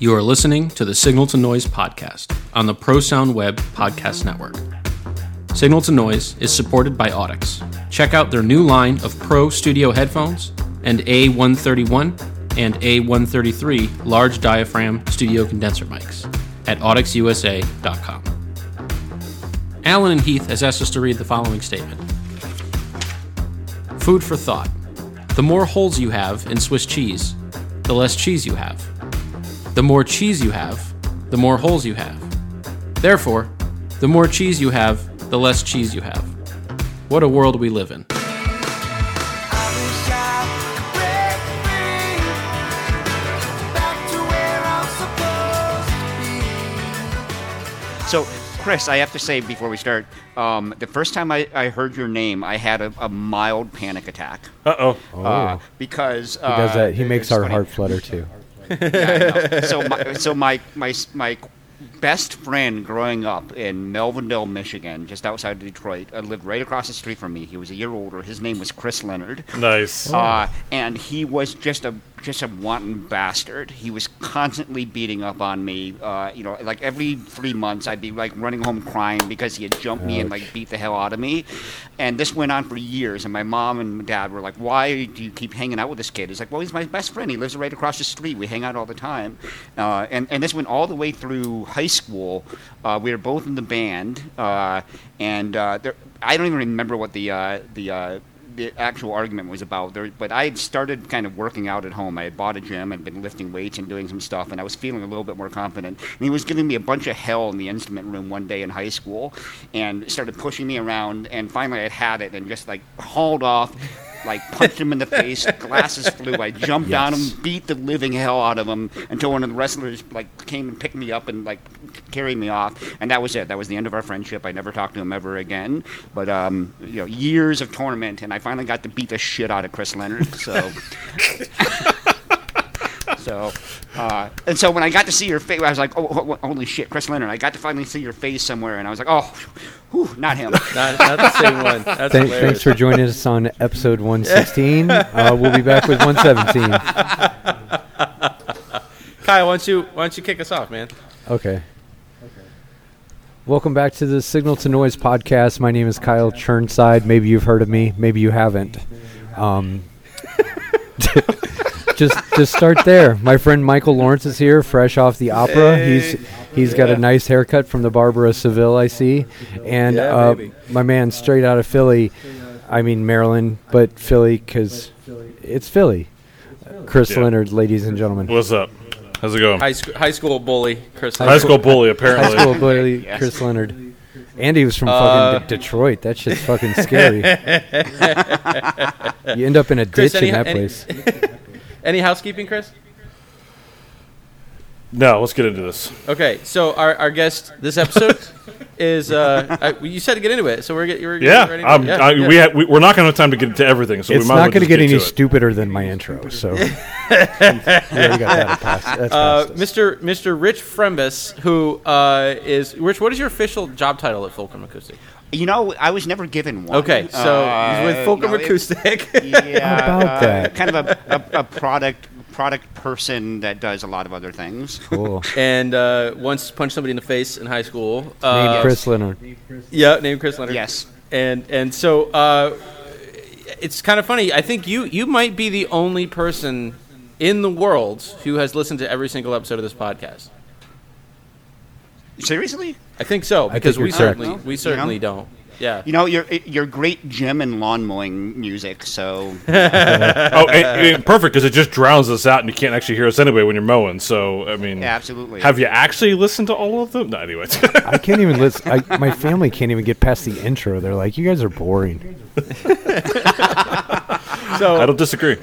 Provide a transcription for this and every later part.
You are listening to the Signal to Noise podcast on the ProSound Web podcast network. Signal to Noise is supported by Audix. Check out their new line of Pro Studio headphones and A131 and A133 large diaphragm studio condenser mics at audixusa.com. Allen and Heath has asked us to read the following statement. Food for thought. The more holes you have in Swiss cheese, the less cheese you have. The more cheese you have, the more holes you have. Therefore, the more cheese you have, the less cheese you have. What a world we live in. So, Chris, I have to say before we start, the first time I heard your name, I had a mild panic attack. Uh-oh. Because... he does that. He makes our heart flutter, too. Yeah, I know. So my best friend growing up in Melvindale, Michigan, just outside of Detroit, lived right across the street from me. He was a year older. His name was Chris Leonard. Nice. And he was just a wanton bastard. He was constantly beating up on me. Like every 3 months, I'd be like running home crying because he had jumped me and like beat the hell out of me. And this went on for years. And my mom and dad were like, "Why do you keep hanging out with this kid?" He's like, "Well, he's my best friend. He lives right across the street. We hang out all the time." And this went all the way through high school. We were both in the band, I don't even remember what the actual argument was about there, but I had started kind of working out at home. I had bought a gym and been lifting weights and doing some stuff, and I was feeling a little bit more confident. And he was giving me a bunch of hell in the instrument room one day in high school and started pushing me around, and finally I had it and just like hauled off, like punched him in the face, glasses flew. I jumped on him, beat the living hell out of him until one of the wrestlers like came and picked me up and like carried me off, and that was it. That was the end of our friendship. I never talked to him ever again. But years of torment, and I finally got to beat the shit out of Chris Leonard. So, so when I got to see your face, I was like, "Oh, holy shit, Chris Leonard!" I got to finally see your face somewhere, and I was like, "Oh, whew, not him." Not the same one. That's thanks for joining us on episode 116. We'll be back with 117. Kyle, why don't you kick us off, man? Okay. Welcome back to the Signal to Noise podcast. My name is Kyle Churnside. Maybe you've heard of me. Maybe you haven't. Just start there. My friend Michael Lawrence is here, fresh off the opera. He's got a nice haircut from the barber of Seville, I see. And my man, straight out of Philly. I mean Maryland, but Philly because it's Philly. Chris Leonard, ladies and gentlemen. What's up? How's it going? High school bully, Chris. High school bully, apparently. High school bully, Chris Leonard. And he was from fucking Detroit. That shit's fucking scary. You end up in a ditch in that place. Any housekeeping, Chris? No, let's get into this. Okay, so our guest this episode is you said to get into it, so we're getting ready. We're not going to have time to get into everything, so it's we might not going to get any stupider than my intro. So yeah, you got that. Mr. Rich Frembus, who is Rich? What is your official job title at Fulcrum Acoustic? You know, I was never given one. Okay, so with Fulcrum Acoustic, how about that? Kind of a product person that does a lot of other things. Cool. And once punched somebody in the face in high school. Named Chris Leonard. Yeah, named Chris Leonard. Yes. And so it's kind of funny. I think you might be the only person in the world who has listened to every single episode of this podcast. Seriously? I think so, because we certainly don't. Yeah. You know, your great gym and lawn mowing music, so... and perfect, because it just drowns us out, and you can't actually hear us anyway when you're mowing, so, I mean... Yeah, absolutely. Have you actually listened to all of them? No, anyway. I can't even listen. My family can't even get past the intro. They're like, you guys are boring. So I don't disagree.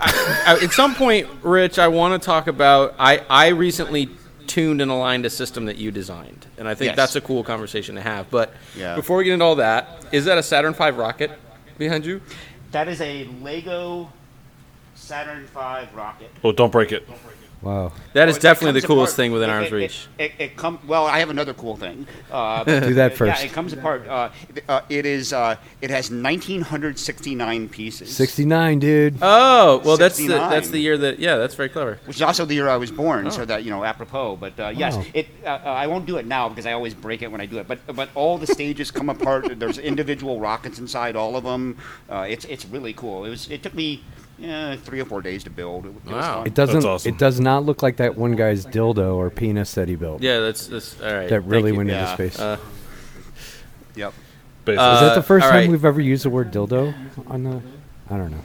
At some point, Rich, I want to talk about... I recently... tuned and aligned a system that you designed, and I think that's a cool conversation to have. But before we get into all that, is that a Saturn V rocket behind you? That is a Lego Saturn V rocket. Oh, don't break it. Wow. That is definitely the coolest thing within arm's reach. Well, I have another cool thing. Do that first. Yeah, it comes apart. It has 1,969 pieces. 69, dude. Oh, well, that's the year that, yeah, that's very clever. Which is also the year I was born, so that, apropos. But yes, I won't do it now because I always break it when I do it. But all the stages come apart. There's individual rockets inside all of them. It's really cool. It took me... 3 or 4 days to build. Wow, it doesn't. That's awesome. It does not look like that one guy's dildo or penis that he built. Yeah, that's all right. That really went into space. Yep. Is that the first time we've ever used the word dildo on the? I don't know.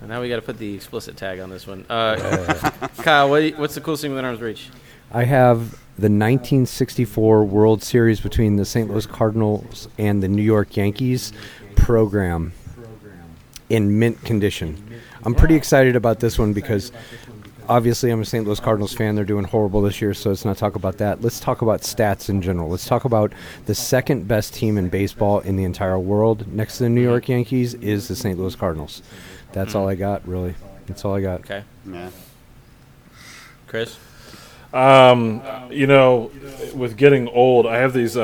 And now we got to put the explicit tag on this one. Kyle, what's the coolest thing within arm's reach? I have the 1964 World Series between the St. Louis Cardinals and the New York Yankees program in mint condition. I'm pretty excited about this one because obviously I'm a St. Louis Cardinals fan. They're doing horrible this year, so let's not talk about that. Let's talk about stats in general. Let's talk about the second best team in baseball in the entire world. Next to the New York Yankees is the St. Louis Cardinals. That's all I got, really. That's all I got. Okay. Yeah. Chris? With getting old, I have these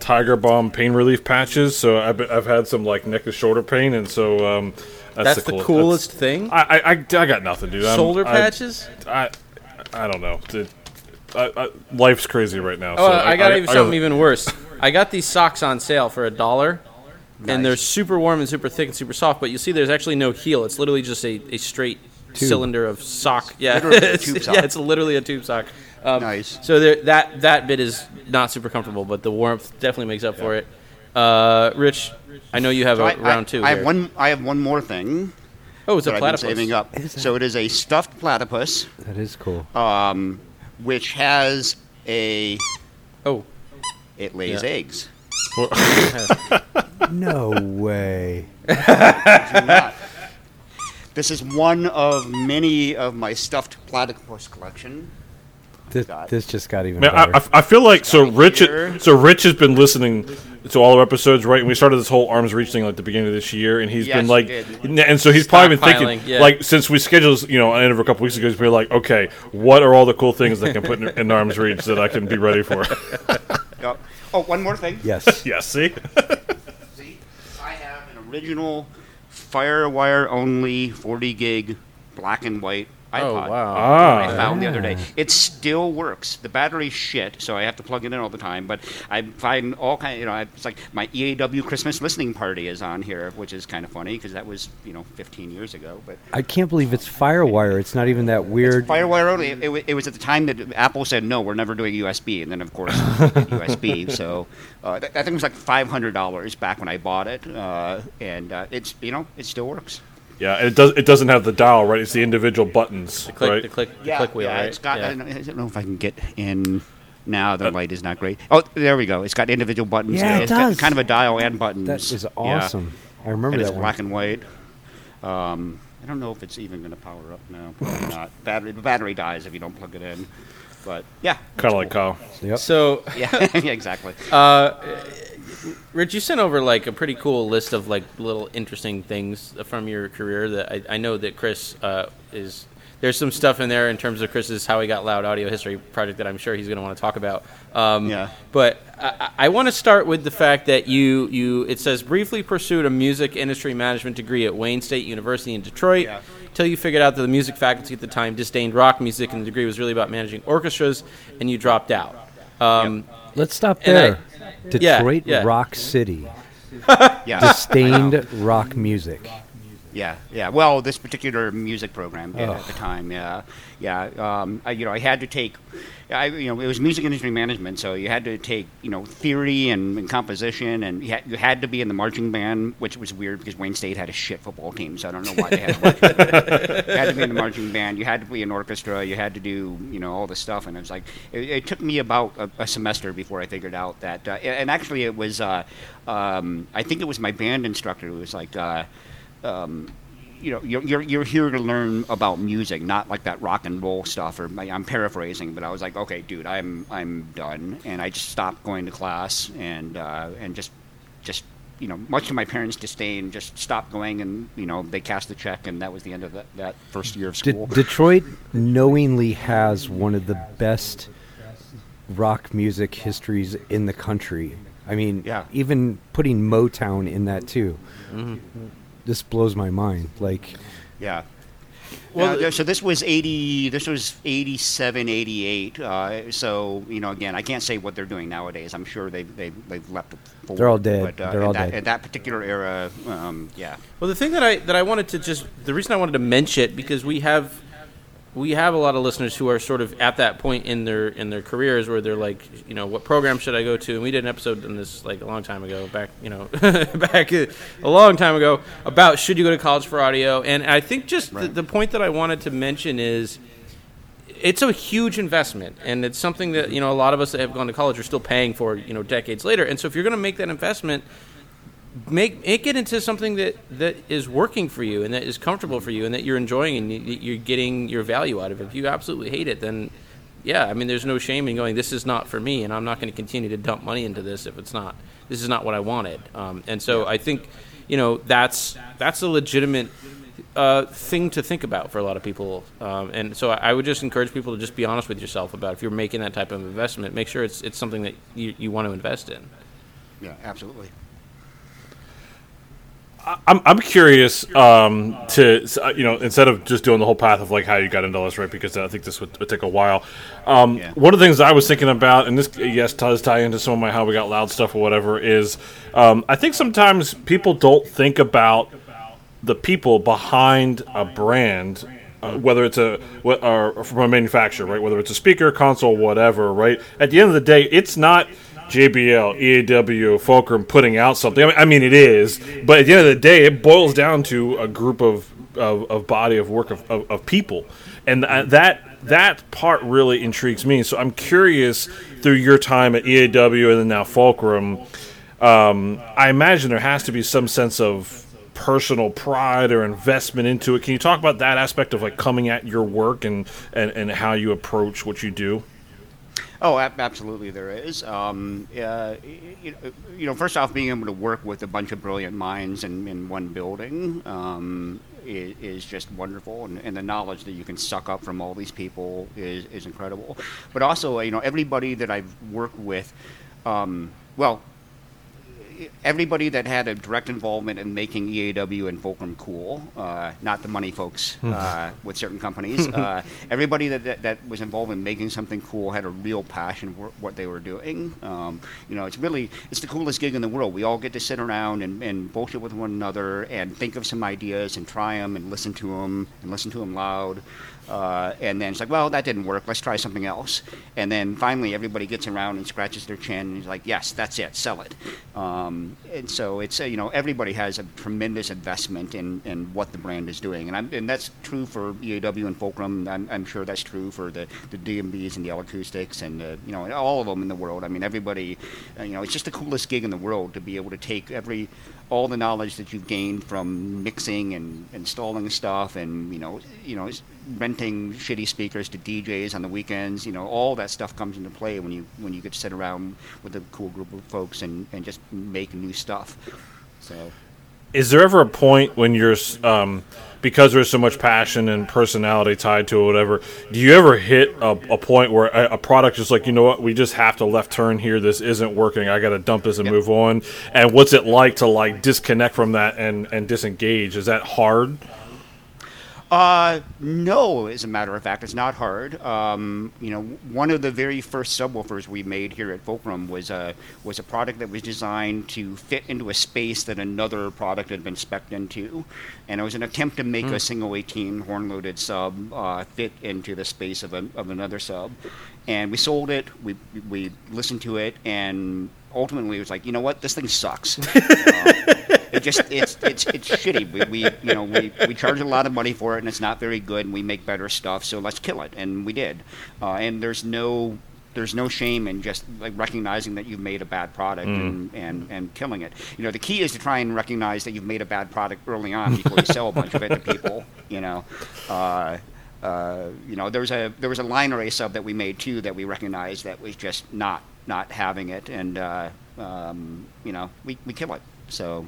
Tiger Balm pain relief patches, so I've had some like neck and shoulder pain, and so... That's the coolest thing? I got nothing, dude. Shoulder patches? I don't know. Life's crazy right now. Oh, so I got even something even worse. I got these socks on sale for $1, and they're super warm and super thick and super soft, but you see there's actually no heel. It's literally just a straight cylinder of sock. Yeah, it's literally a tube sock. Nice. So that bit is not super comfortable, but the warmth definitely makes up for it. Rich, I know you have round two. I have one more thing. Oh, it's a platypus. I've been saving up. So it is a stuffed platypus. That is cool. Which has a. Oh. It lays eggs. No way. I do not. This is one of many of my stuffed platypus collection. This just got even better. I feel like Rich has been listening to all our episodes, right? And we started this whole arm's reach thing like the beginning of this year, and he's been like, and so he's probably been thinking, like, since we scheduled, an interview a couple weeks ago, he's been like, okay, what are all the cool things that I can put in arm's reach that I can be ready for? Oh, one more thing. Yes. Yes. See, I have an original FireWire only 40 gig black and white. iPod. Oh, wow. I found the other day. It still works. The battery's shit, so I have to plug it in all the time. But I find all kind of, it's like my EAW Christmas listening party is on here, which is kind of funny because that was, 15 years ago. But I can't believe it's FireWire. It's not even that weird. It's FireWire only. It was at the time that Apple said, no, we're never doing USB. And then, of course, USB. So I think it was like $500 back when I bought it. And it's, it still works. Yeah, and it doesn't have the dial, right? It's the individual buttons, right? The click wheel, right? It's got, yeah. I don't know if I can get in now. The light is not great. Oh, there we go. It's got individual buttons. Yeah, it does. Got kind of a dial and buttons. That is awesome. Yeah. I remember that one. It's black and white. I don't know if it's even going to power up now. Probably not. The battery dies if you don't plug it in. But, yeah. Kind of like Kyle. Yep. So, yeah, exactly. Rich, you sent over like a pretty cool list of like little interesting things from your career that I know that Chris is. There's some stuff in there in terms of Chris's How He Got Loud audio history project that I'm sure he's going to want to talk about. But I want to start with the fact that it says briefly pursued a music industry management degree at Wayne State University in Detroit until you figured out that the music faculty at the time disdained rock music and the degree was really about managing orchestras, and you dropped out. Let's stop there. Detroit Rock City. Disdained rock music. Yeah. Well, this particular music program did at the time. I had to take. It was music industry management, so you had to take theory and composition, and you had to be in the marching band, which was weird because Wayne State had a shit football team, so I don't know why they had a marching band. You had to be in the marching band, you had to be in orchestra, you had to do all this stuff, and it was like it took me about a semester before I figured out that, and actually it was I think it was my band instructor who was like. You're here to learn about music, not like that rock and roll stuff. Or I'm paraphrasing, but I was like, okay, dude, I'm done, and I just stopped going to class and just you know, much to my parents' disdain, just stopped going, and, you know, they cashed the check, and that was the end of that first year of school. Detroit knowingly has one of the best rock music histories in the country. I mean, even putting Motown in that, too. Mm-hmm. This blows my mind. Like, yeah. Well, so this was 87, 88. So, you know, again, I can't say what they're doing nowadays. I'm sure they've left. They're all dead. But, they're all dead. At that particular era, yeah. Well, the thing that I wanted to just, the reason I wanted to mention it, because we have a lot of listeners who are sort of at that point in their careers where they're like, you know, what program should I go to? And we did an episode on this like a long time ago, back a long time ago, about should you go to college for audio. And I think just the point that I wanted to mention is it's a huge investment, and it's something that, you know, a lot of us that have gone to college are still paying for, you know, decades later. And so if you're going to make that investment, make it into something that is working for you and that is comfortable for you and that you're enjoying and you're getting your value out of it. If you absolutely hate it, then, yeah, I mean, there's no shame in going, this is not for me, and I'm not going to continue to dump money into this if it's not. This is not what I wanted. And so I think, you know, that's a legitimate thing to think about for a lot of people. And so I would just encourage people to just be honest with yourself about if you're making that type of investment, make sure it's something that you want to invest in. Yeah, absolutely. I'm curious to, you know, instead of just doing the whole path of like how you got into this, right? Because I think this would take a while. One of the things I was thinking about, and this does tie into some of my how we got loud stuff or whatever, is I think sometimes people don't think about the people behind a brand, whether it's or from a manufacturer, right? Whether it's a speaker, console, whatever, right? At the end of the day, it's not JBL, EAW, Fulcrum putting out something. I mean, it is, but at the end of the day, it boils down to a group of body of work of people, and that part really intrigues me. So I'm curious, through your time at EAW and then now Fulcrum, I imagine there has to be some sense of personal pride or investment into it. Can you talk about that aspect of like coming at your work and how you approach what you do? Oh, absolutely, there is. You know, first off, being able to work with a bunch of brilliant minds in one building is just wonderful, and the knowledge that you can suck up from all these people is incredible. But also, you know, everybody that I've worked with, everybody that had a direct involvement in making EAW and Fulcrum cool, not the money folks with certain companies, everybody that was involved in making something cool had a real passion for what they were doing. You know, it's the coolest gig in the world. We all get to sit around and bullshit with one another and think of some ideas and try them and listen to them loud. And then it's like, well, that didn't work. Let's try something else. And then finally, everybody gets around and scratches their chin and is like, yes, that's it. Sell it. And so it's, you know, everybody has a tremendous investment in what the brand is doing. And that's true for EAW and Fulcrum. I'm sure that's true for the DMVs and the acoustics and, you know, all of them in the world. I mean, everybody, you know, it's just the coolest gig in the world to be able to take all the knowledge that you've gained from mixing and installing stuff and, you know, renting shitty speakers to DJs on the weekends, you know, all that stuff comes into play when you get to sit around with a cool group of folks and just make new stuff. So, is there ever a point when you're, because there's so much passion and personality tied to it, whatever, do you ever hit a point where a product is like, you know what, we just have to left turn here. This isn't working. I got to dump this and move on. And what's it like to like disconnect from that and disengage? Is that hard? No, as a matter of fact, it's not hard. You know, one of the very first subwoofers we made here at Fulcrum was a product that was designed to fit into a space that another product had been spec'd into, and it was an attempt to make a single 18 horn-loaded sub fit into the space of another sub. And we sold it, we listened to it, and ultimately it was like, you know what, this thing sucks. It's shitty. We charge a lot of money for it, and it's not very good, and we make better stuff, so let's kill it. And we did. And there's no shame in just like recognizing that you've made a bad product and killing it. You know, the key is to try and recognize that you've made a bad product early on before you sell a bunch of it to people, you know. You know, there was a line array sub that we made too that we recognized that was just not having it, and you know, we kill it. So,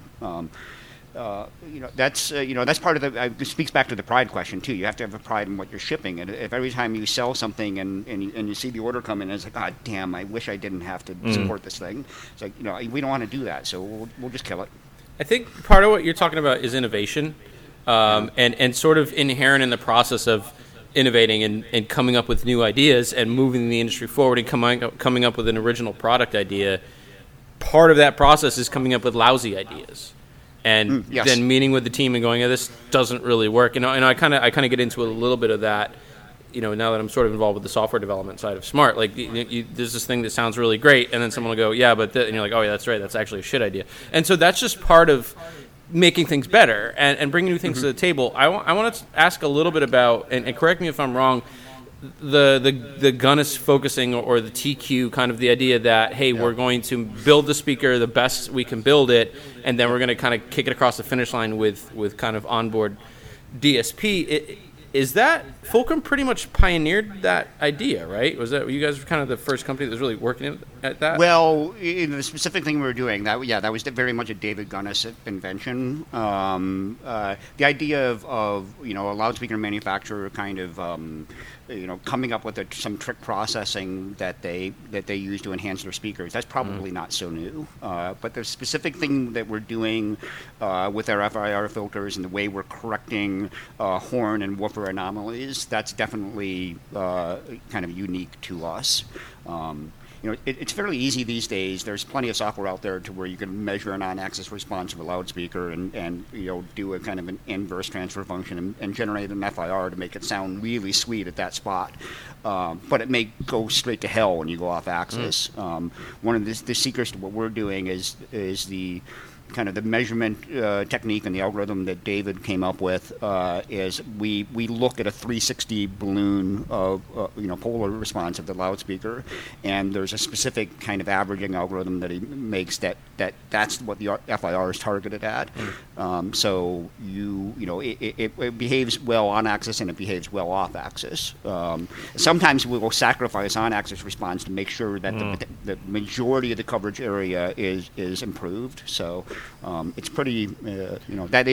that's part of the, it speaks back to the pride question too. You have to have a pride in what you're shipping. And if every time you sell something and you see the order come in, it's like, God damn, I wish I didn't have to support this thing. It's like, we don't want to do that. So we'll just kill it. I think part of what you're talking about is innovation, and sort of inherent in the process of innovating and coming up with new ideas and moving the industry forward and coming up with an original product idea. Part of that process is coming up with lousy ideas, and then meeting with the team and going, this doesn't really work. And I kind of get into a little bit of that, now that I'm sort of involved with the software development side of Smart. Like, there's this thing that sounds really great, and then someone will go, and you're like, oh, yeah, that's right, that's actually a shit idea. And so that's just part of making things better and bringing new things to the table. I want to ask a little bit about, and correct me if I'm wrong, the Gunness focusing or the TQ, kind of the idea that, hey, we're going to build the speaker the best we can build it, and then we're going to kind of kick it across the finish line with kind of onboard DSP. Is that Fulcrum pretty much pioneered that idea, right? Was that you guys were kind of the first company that was really working at that? Well, in the specific thing we were doing, that was very much a David Gunness invention. The idea of a loudspeaker manufacturer kind of coming up with some trick processing that they use to enhance their speakers. That's probably not so new. But the specific thing that we're doing with our FIR filters and the way we're correcting horn and woofer anomalies, that's definitely kind of unique to us. It's fairly easy these days. There's plenty of software out there to where you can measure an on-axis response of a loudspeaker and do a kind of an inverse transfer function and generate an FIR to make it sound really sweet at that spot. But it may go straight to hell when you go off axis. One of the secrets to what we're doing is the kind of the measurement technique and the algorithm that David came up with is we look at a 360 balloon of polar response of the loudspeaker, and there's a specific kind of averaging algorithm that he makes that's what the FIR is targeted at. So it behaves well on axis and it behaves well off axis. Sometimes we will sacrifice on axis response to make sure that the majority of the coverage area is improved. So. It's pretty, that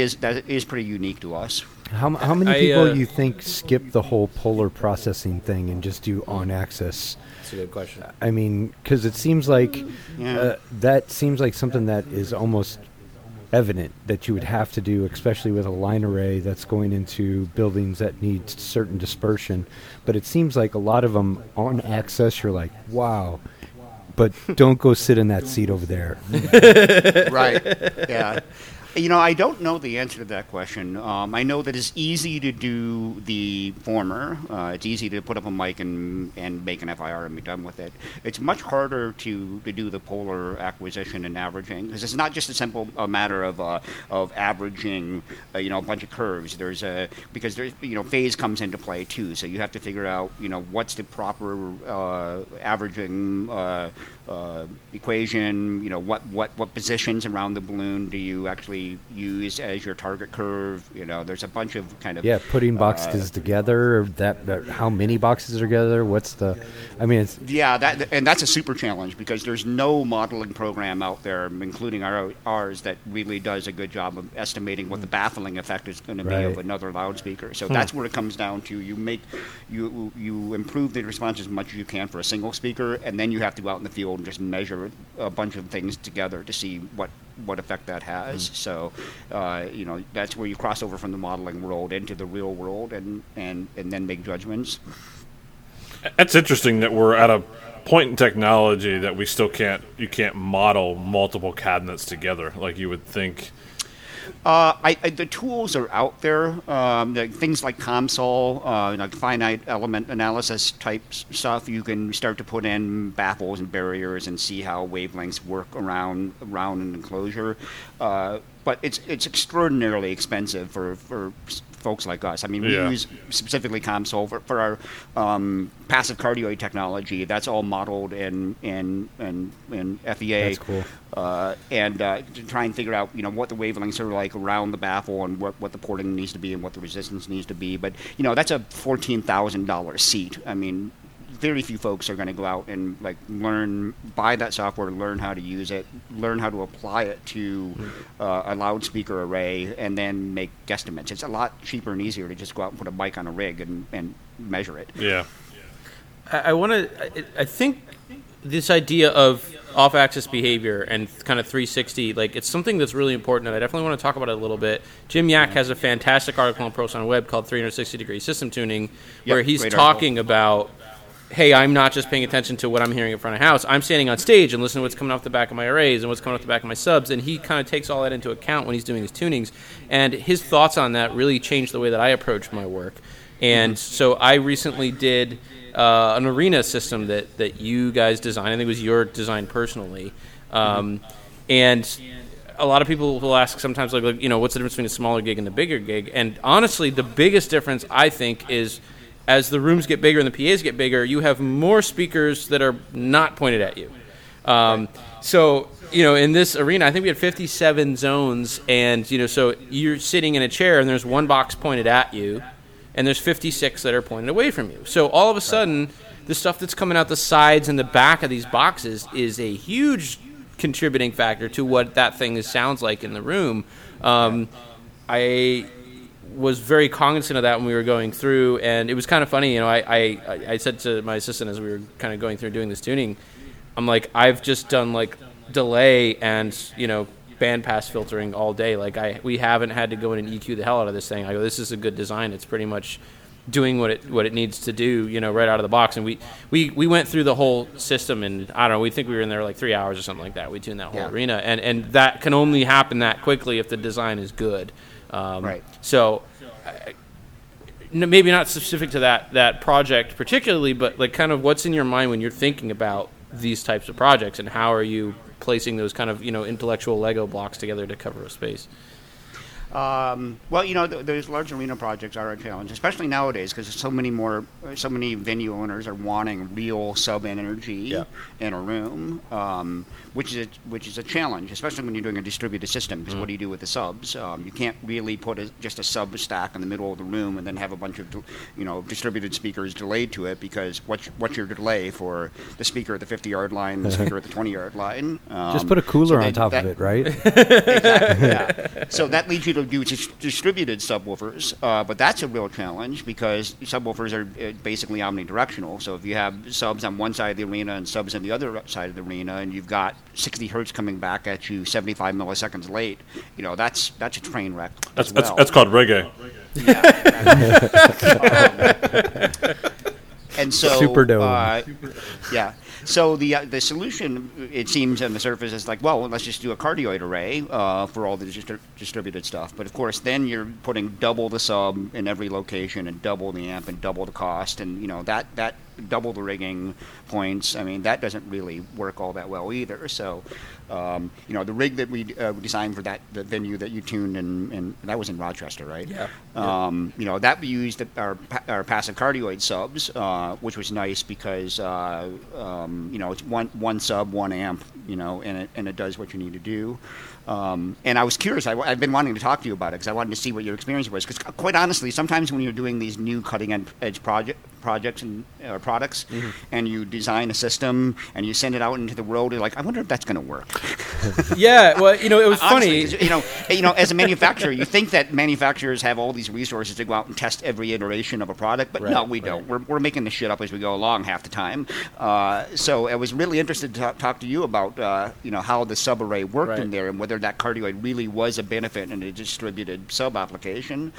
is pretty unique to us. How many people you think skip the whole polar processing thing and just do on-axis? That's a good question. I mean, because it seems like that seems like something that is almost evident that you would have to do, especially with a line array that's going into buildings that need certain dispersion. But it seems like a lot of them on-axis, you're like, wow. But don't go sit in that seat over there. Right. Yeah. I don't know the answer to that question. I know that it's easy to do the former. It's easy to put up a mic and make an FIR and be done with it. It's much harder to do the polar acquisition and averaging, because it's not just a simple matter of averaging a bunch of curves. Because phase comes into play too. So you have to figure out what's the proper averaging equation. What positions around the balloon do you actually use as your target curve. There's a bunch of kind of putting boxes together, that how many boxes are together, what's the that's a super challenge, because there's no modeling program out there, including ours, that really does a good job of estimating what the baffling effect is going to be of another loudspeaker. So that's where it comes down to. You improve the response as much as you can for a single speaker, and then you have to go out in the field and just measure a bunch of things together to see what effect that has. So, that's where you cross over from the modeling world into the real world and then make judgments. That's interesting that we're at a point in technology that we still can't model multiple cabinets together like you would think. The tools are out there. Things like COMSOL, finite element analysis type stuff. You can start to put in baffles and barriers and see how wavelengths work around an enclosure. But it's extraordinarily expensive for folks like us. I mean, we use specifically COMSOL for our passive cardioid technology. That's all modeled in FEA. That's cool. And to try and figure out, what the wavelengths are like around the baffle and what the porting needs to be and what the resistance needs to be. But, that's a $14,000 seat. I mean, very few folks are going to go out and like learn, buy that software, learn how to use it, learn how to apply it to a loudspeaker array, and then make guesstimates. It's a lot cheaper and easier to just go out and put a mic on a rig and measure it. Yeah. I want to, I think this idea of off-axis behavior and kind of 360, like it's something that's really important, and I definitely want to talk about it a little bit. Jim Yak has a fantastic article on ProSound Web called 360-Degree System Tuning, where he's talking about, hey, I'm not just paying attention to what I'm hearing in front of house. I'm standing on stage and listening to what's coming off the back of my arrays and what's coming off the back of my subs, and he kind of takes all that into account when he's doing his tunings, and his thoughts on that really changed the way that I approached my work. And so I recently did an arena system that you guys designed. I think it was your design personally. And a lot of people will ask sometimes, like, you know, what's the difference between a smaller gig and a bigger gig? And honestly, the biggest difference, I think, is as the rooms get bigger and the PAs get bigger, you have more speakers that are not pointed at you. So, you know, in this arena, I think we had 57 zones. And, you know, so you're sitting in a chair and there's one box pointed at you, and there's 56 that are pointed away from you. So all of a sudden, the stuff that's coming out the sides and the back of these boxes is a huge contributing factor to what that thing sounds like in the room. I was very cognizant of that when we were going through, and it was kind of funny. You know, I said to my assistant as we were kind of going through doing this tuning, I'm like, I've just done like delay and, you know, bandpass filtering all day. Like we haven't had to go in and EQ the hell out of this thing. I go, this is a good design. It's pretty much doing what it needs to do, you know, right out of the box. And we went through the whole system, and I don't know, we think we were in there like 3 hours or something like that. We tuned that whole arena, and that can only happen that quickly if the design is good. So maybe not specific to that project particularly, but like kind of what's in your mind when you're thinking about these types of projects, and how are you placing those kind of, you know, intellectual Lego blocks together to cover a space? Well, you know, those large arena projects are a challenge, especially nowadays, because so many venue owners are wanting real sub energy in a room, which is a challenge, especially when you're doing a distributed system, because what do you do with the subs? You can't really put just a sub stack in the middle of the room and then have a bunch of, you know, distributed speakers delayed to it, because what's your delay for the speaker at the 50-yard line, the speaker at the 20-yard line? Just put a cooler on top of it, right? Exactly, yeah. So that leads you to do distributed subwoofers, but that's a real challenge, because subwoofers are basically omnidirectional. So if you have subs on one side of the arena and subs on the other side of the arena, and you've got 60 hertz coming back at you 75 milliseconds late, you know, that's a train wreck. That's called reggae. Yeah. And so so the solution, it seems on the surface, is like, well, let's just do a cardioid array for all the distributed stuff. But of course, then you're putting double the sub in every location, and double the amp, and double the cost, and you know that double the rigging points. I mean, that doesn't really work all that well either. So, you know, the rig that we designed for the venue that you tuned in, and that was in Rochester, right? Yeah. You know, that we used our passive cardioid subs, which was nice, because you know, it's one sub, one amp, you know, and it does what you need to do. And I was curious. I've been wanting to talk to you about it, because I wanted to see what your experience was. Because quite honestly, sometimes when you're doing these new cutting-edge projects and products, and you design a system and you send it out into the world, you're like, I wonder if that's going to work. Yeah, well, you know, it was honestly, funny. You know, as a manufacturer, you think that manufacturers have all these resources to go out and test every iteration of a product, but no, we don't. We're making this shit up as we go along half the time. So I was really interested to talk to you about, you know, how the sub-array worked in there, and whether that cardioid really was a benefit in a distributed sub application.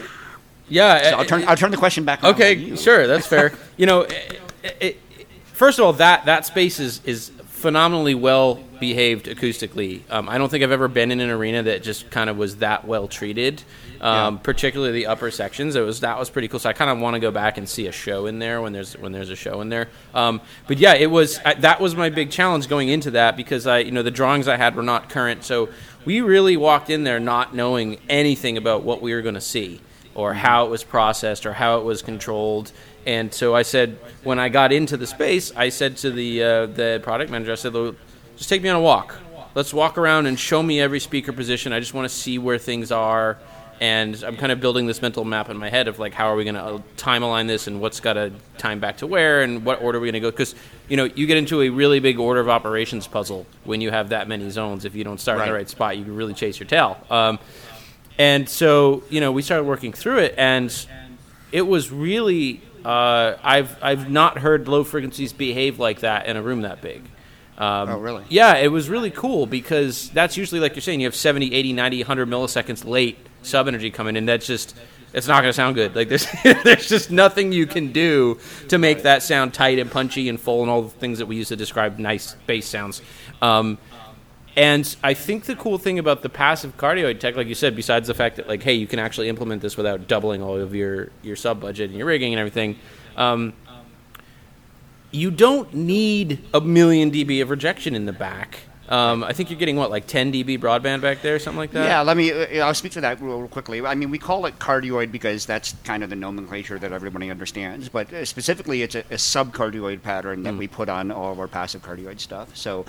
Yeah, so I'll turn the question back. Okay, sure, that's fair. You know, first of all, that space is phenomenally well behaved acoustically. I don't think I've ever been in an arena that just kind of was that well treated. Particularly the upper sections, that was pretty cool. So I kind of want to go back and see a show in there when there's a show in there. But yeah, it was that was my big challenge going into that, because I, you know, the drawings I had were not current, so we really walked in there not knowing anything about what we were going to see, or how it was processed, or how it was controlled. And so I said, when I got into the space, I said to the product manager, I said, look, just take me on a walk. Let's walk around and show me every speaker position. I just want to see where things are. And I'm kind of building this mental map in my head of, like, how are we going to time align this and what's got to time back to where and what order are we going to go? Because, you know, you get into a really big order of operations puzzle when you have that many zones. If you don't start in the right spot, you can really chase your tail. And so, you know, we started working through it, and it was really I've not heard low frequencies behave like that in a room that big. Oh, really? Yeah, it was really cool because that's usually, like you're saying, you have 70, 80, 90, 100 milliseconds late sub-energy coming in. That's just, it's not going to sound good. Like, there's there's just nothing you can do to make that sound tight and punchy and full and all the things that we use to describe nice bass sounds. And I think the cool thing about the passive cardioid tech, like you said, besides the fact that, like, hey, you can actually implement this without doubling all of your sub-budget and your rigging and everything, you don't need a million dB of rejection in the back. I think you're getting, what, like 10 dB broadband back there, something like that? Yeah, I'll speak to that real quickly. I mean, we call it cardioid because that's kind of the nomenclature that everybody understands, but specifically it's a sub-cardioid pattern that we put on all of our passive cardioid stuff. So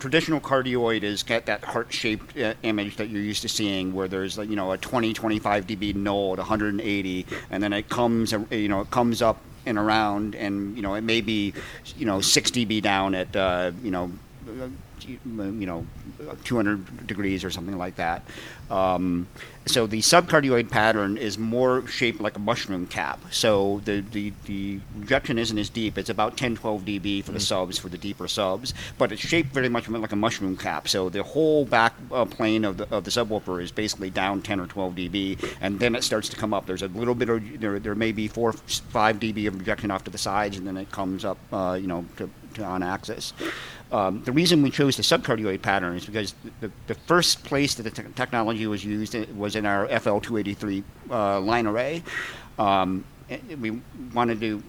traditional cardioid is that heart-shaped image that you're used to seeing where there's, like, you know, a 20, 25 dB null at 180, and then it comes up and around, and, you know, it may be, you know, 6 dB down at, you know, 200 degrees or something like that. So the subcardioid pattern is more shaped like a mushroom cap. So the rejection isn't as deep. It's about 10, 12 dB for the subs, for the deeper subs. But it's shaped very much like a mushroom cap. So the whole back plane of the subwoofer is basically down 10 or 12 dB, and then it starts to come up. There's a little bit of there may be 4 or 5 dB of rejection off to the sides, and then it comes up, to on axis. The reason we chose the subcardioid pattern is because the first place that the technology was used was in our FL283 line array. We wanted to,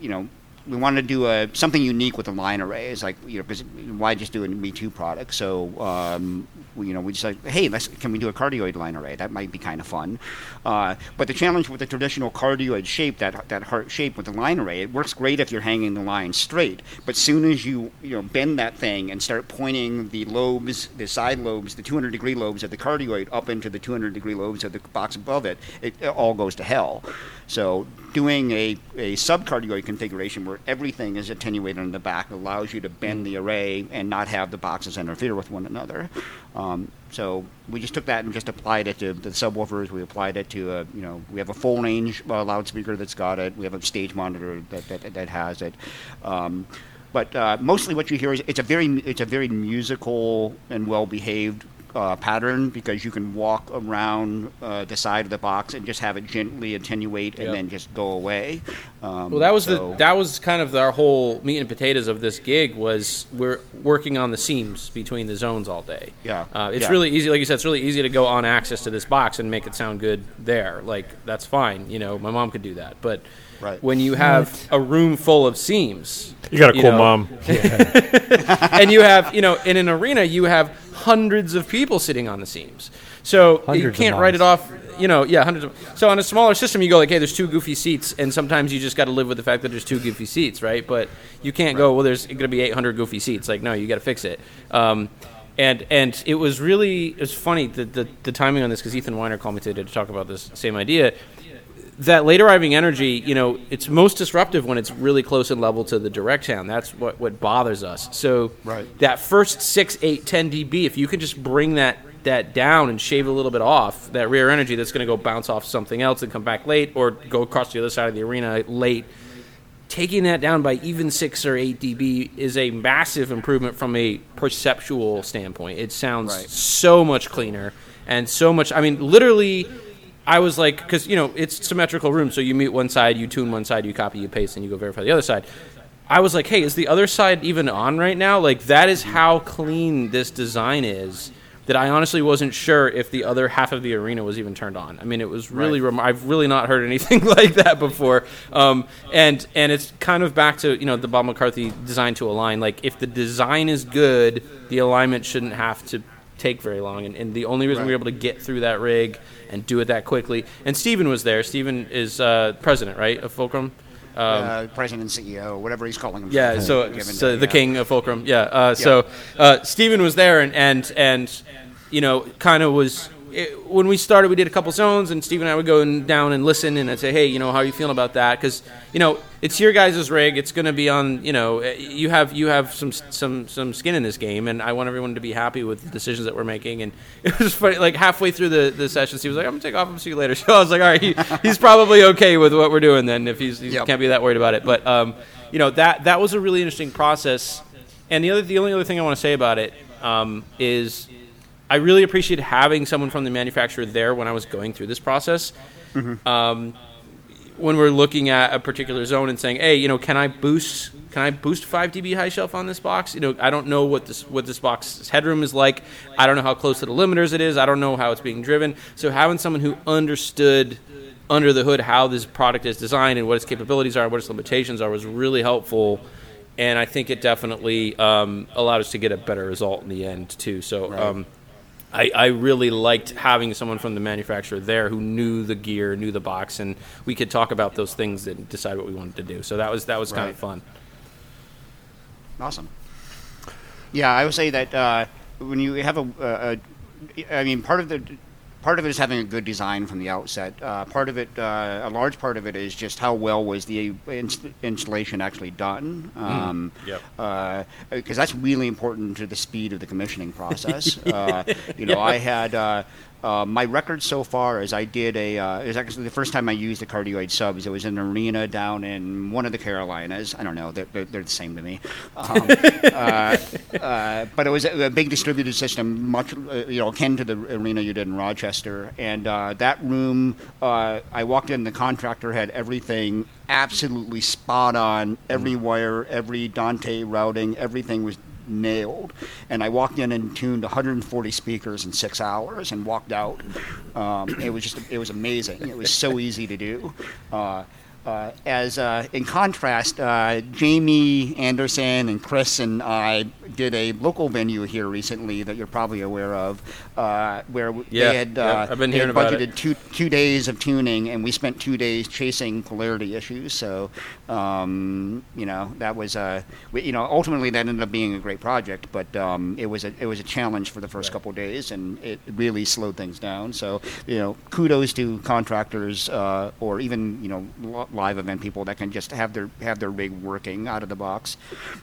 do something unique with the line array. It's like, because why just do a Me Too product? So, we just like, hey, can we do a cardioid line array? That might be kind of fun. But the challenge with the traditional cardioid shape, that heart shape with the line array, it works great if you're hanging the line straight. But soon as you bend that thing and start pointing the lobes, the side lobes, the 200 degree lobes of the cardioid up into the 200 degree lobes of the box above it, it all goes to hell. So doing a subcardioid configuration where everything is attenuated in the back allows you to bend the array and not have the boxes interfere with one another. So we just took that and just applied it to the subwoofers. We applied it to, we have a full range loudspeaker that's got it. We have a stage monitor that has it. But mostly what you hear is it's a very musical and well-behaved pattern, because you can walk around the side of the box and just have it gently attenuate and then just go away. That was kind of our whole meat and potatoes of this gig, was we're working on the seams between the zones all day. Really easy, like you said, it's really easy to go on access to this box and make it sound good there. Like, that's fine, my mom could do that, but when you have a room full of seams, you got a cool mom. And you have, in an arena, you have hundreds of people sitting on the seams. So you can't write it off, hundreds of. So on a smaller system, you go like, hey, there's two goofy seats, and sometimes you just got to live with the fact that there's two goofy seats, right? But you can't go, well, there's going to be 800 goofy seats. Like, no, you got to fix it. And it was really, funny the timing on this, because Ethan Weiner called me today to talk about this same idea. That late arriving energy, it's most disruptive when it's really close and level to the direct sound. That's what bothers us. So that first 6, 8, 10 dB, if you can just bring that down and shave a little bit off, that rear energy that's going to go bounce off something else and come back late or go across the other side of the arena late, taking that down by even 6 or 8 dB is a massive improvement from a perceptual standpoint. It sounds so much cleaner and so much – I mean, literally – I was like, because, it's symmetrical room, so you mute one side, you tune one side, you copy, you paste, and you go verify the other side. I was like, hey, is the other side even on right now? Like, that is how clean this design is, that I honestly wasn't sure if the other half of the arena was even turned on. I mean, it was really I've really not heard anything like that before. And it's kind of back to, the Bob McCarthy design to align. Like, if the design is good, the alignment shouldn't have to take very long, and the only reason we were able to get through that rig and do it that quickly, and Stephen was there. Stephen is president, right, of Fulcrum? President, CEO, whatever he's calling him. Yeah, so the king of Fulcrum. Yeah. So Stephen was there, and kind of was when we started, we did a couple zones, and Steve and I would go down and listen, and I'd say, hey, you know, how are you feeling about that? Because, you know, it's your guys' rig. It's going to be on, you know, you have some skin in this game, and I want everyone to be happy with the decisions that we're making. And it was funny, like halfway through the session, Steve was like, I'm going to take off and see you later. So I was like, all right, he's probably okay with what we're doing then if he can't be that worried about it. But, you know, that was a really interesting process. And the only other thing I want to say about it is I really appreciated having someone from the manufacturer there when I was going through this process. Mm-hmm. When we're looking at a particular zone and saying, hey, you know, can I boost 5 dB high shelf on this box? You know, I don't know what this box's headroom is like. I don't know how close to the limiters it is. I don't know how it's being driven. So having someone who understood under the hood how this product is designed and what its capabilities are and what its limitations are was really helpful. And I think it definitely allowed us to get a better result in the end, too. So I really liked having someone from the manufacturer there who knew the gear, knew the box, and we could talk about those things and decide what we wanted to do. So that was kind of fun. Awesome. Yeah, I would say that when you have part of it is having a good design from the outset. Part of it, a large part of it, is just how well was the installation actually done. Because that's really important to the speed of the commissioning process. I had my record so far is I did it was actually the first time I used the cardioid subs. It was an arena down in one of the Carolinas. I don't know. They're the same to me. But it was a big distributed system, much akin to the arena you did in Rochester. And that room, I walked in, the contractor had everything absolutely spot on. Every wire, every Dante routing, everything was nailed. And I walked in and tuned 140 speakers in 6 hours and walked out. It was amazing. It was so easy to do. In contrast, Jamie Anderson and Chris and I did a local venue here recently that you're probably aware of, where they had budgeted 2 days of tuning, and we spent 2 days chasing polarity issues. So, that was ultimately that ended up being a great project, but it was a challenge for the first couple of days, and it really slowed things down. So, kudos to contractors or even live event people that can just have their rig working out of the box.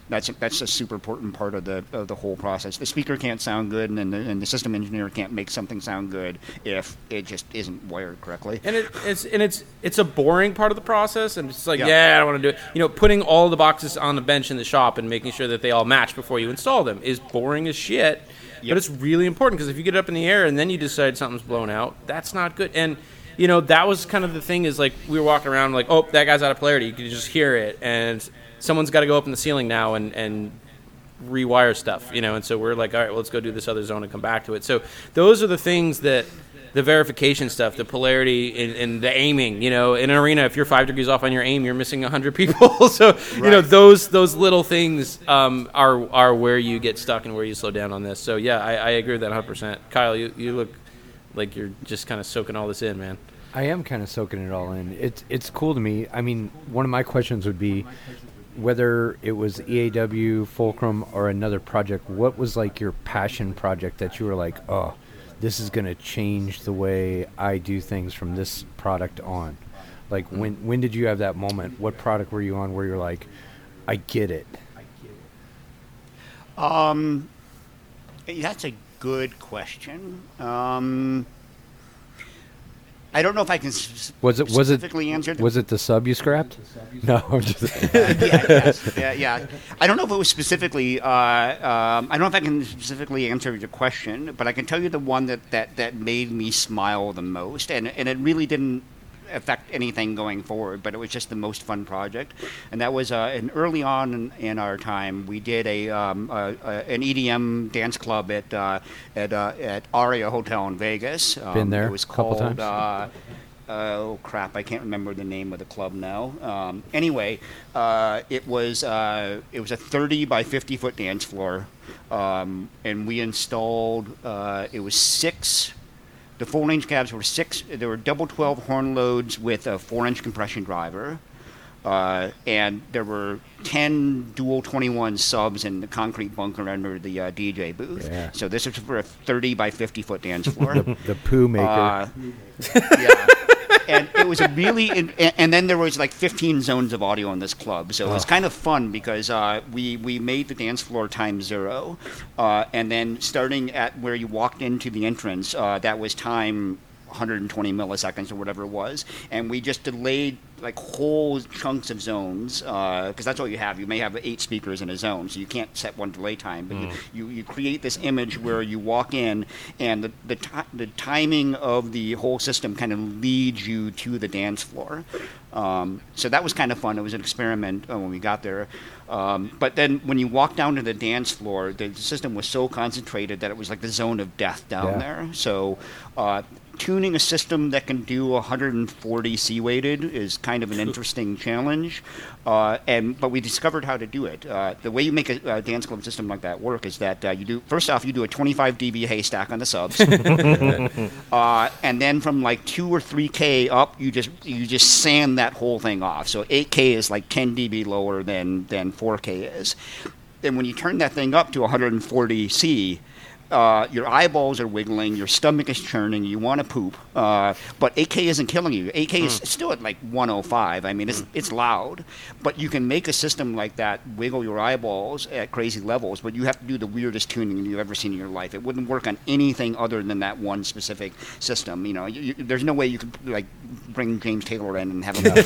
That's a super important part of the whole process. The speaker can't sound good, and the system engineer can't make something sound good if it just isn't wired correctly. And it's a boring part of the process. And it's like, I don't want to do it. Putting all the boxes on the bench in the shop and making sure that they all match before you install them is boring as shit. Yep. But it's really important, because if you get it up in the air and then you decide something's blown out, that's not good. And that was kind of the thing, is like we were walking around like, oh, that guy's out of polarity. You could just hear it. And someone's got to go up in the ceiling now and rewire stuff, And so we're like, all right, well, let's go do this other zone and come back to it. So those are the things that the verification stuff, the polarity and the aiming, in an arena, if you're 5 degrees off on your aim, you're missing 100 people. So, those little things are where you get stuck and where you slow down on this. So, yeah, I agree with that 100%. Kyle, you look like you're just kind of soaking all this in, man. I am kind of soaking it all in. It's cool to me. I mean, one of my questions would be whether it was EAW, Fulcrum, or another project, what was like your passion project that you were like, oh, this is going to change the way I do things from this product on? Like, when did you have that moment? What product were you on where you're like, I get it? That's a good question. I don't know if I can specifically answer that. Was it the sub you scrapped? No, I'm just I don't know if it was specifically. I don't know if I can specifically answer your question, but I can tell you the one that made me smile the most, and it really didn't affect anything going forward, but it was just the most fun project, and that was early on in our time. We did an EDM dance club at Aria Hotel in Vegas. Been there. It was called. Couple times. I can't remember the name of the club now. It was a 30 by 50 foot dance floor, and we installed. It was 6. The 4-inch cabs were 6. There were double 12 horn loads with a 4-inch compression driver. And there were 10 dual 21 subs in the concrete bunker under the DJ booth. Yeah. So this is for a 30 by 50 foot dance floor. The poo maker. Yeah. And it was a really, and then there was like 15 zones of audio in this club. So it was kind of fun because we made the dance floor time zero. And then starting at where you walked into the entrance, that was time 120 milliseconds or whatever it was. And we just delayed like whole chunks of zones because that's all you have. You may have 8 speakers in a zone, so you can't set one delay time, but you create this image where you walk in and the timing of the whole system kind of leads you to the dance floor. So that was kind of fun. It was an experiment when we got there. But then when you walk down to the dance floor, the system was so concentrated that it was like the zone of death down there. So tuning a system that can do 140 C-weighted is kind of an interesting challenge, but we discovered how to do it. The way you make a dance club system like that work is that you do a 25 dB haystack on the subs, and then from like 2 or 3K up, you just sand that whole thing off. So 8K is like 10 dB lower than 4K is. Then when you turn that thing up to 140 C, your eyeballs are wiggling, your stomach is churning, you want to poop, but 8K isn't killing you. 8K is still at like 105. I mean, it's loud, but you can make a system like that wiggle your eyeballs at crazy levels, but you have to do the weirdest tuning you've ever seen in your life. It wouldn't work on anything other than that one specific system. You know, there's no way you could like bring James Taylor in and have him going.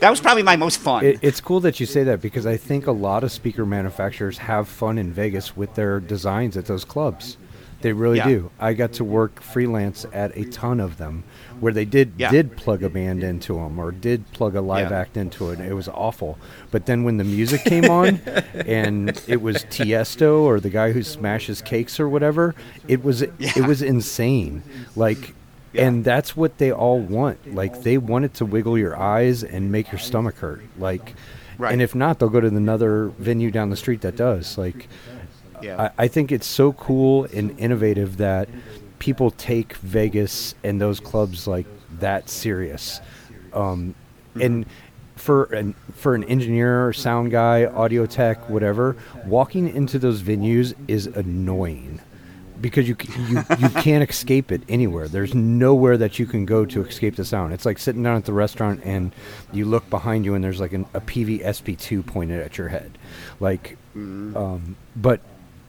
That was probably my most fun. It's cool that you say that because I think a lot of speaker manufacturers have fun in Vegas with their designs at those clubs. They really do. I got to work freelance at a ton of them where they did plug a band into them or did plug a live act into it. It was awful. But then when the music came on and it was Tiesto or the guy who smashes cakes or whatever, it was insane. Like, and that's what they all want. Like, they want it to wiggle your eyes and make your stomach hurt. Like, right. And if not, they'll go to another venue down the street that does. Like, I think it's so cool and innovative that people take Vegas and those clubs like that serious. And for an engineer, sound guy, audio tech, whatever, walking into those venues is annoying because you can't escape it anywhere. There's nowhere that you can go to escape the sound. It's like sitting down at the restaurant and you look behind you and there's like a PV SP2 pointed at your head. Like, but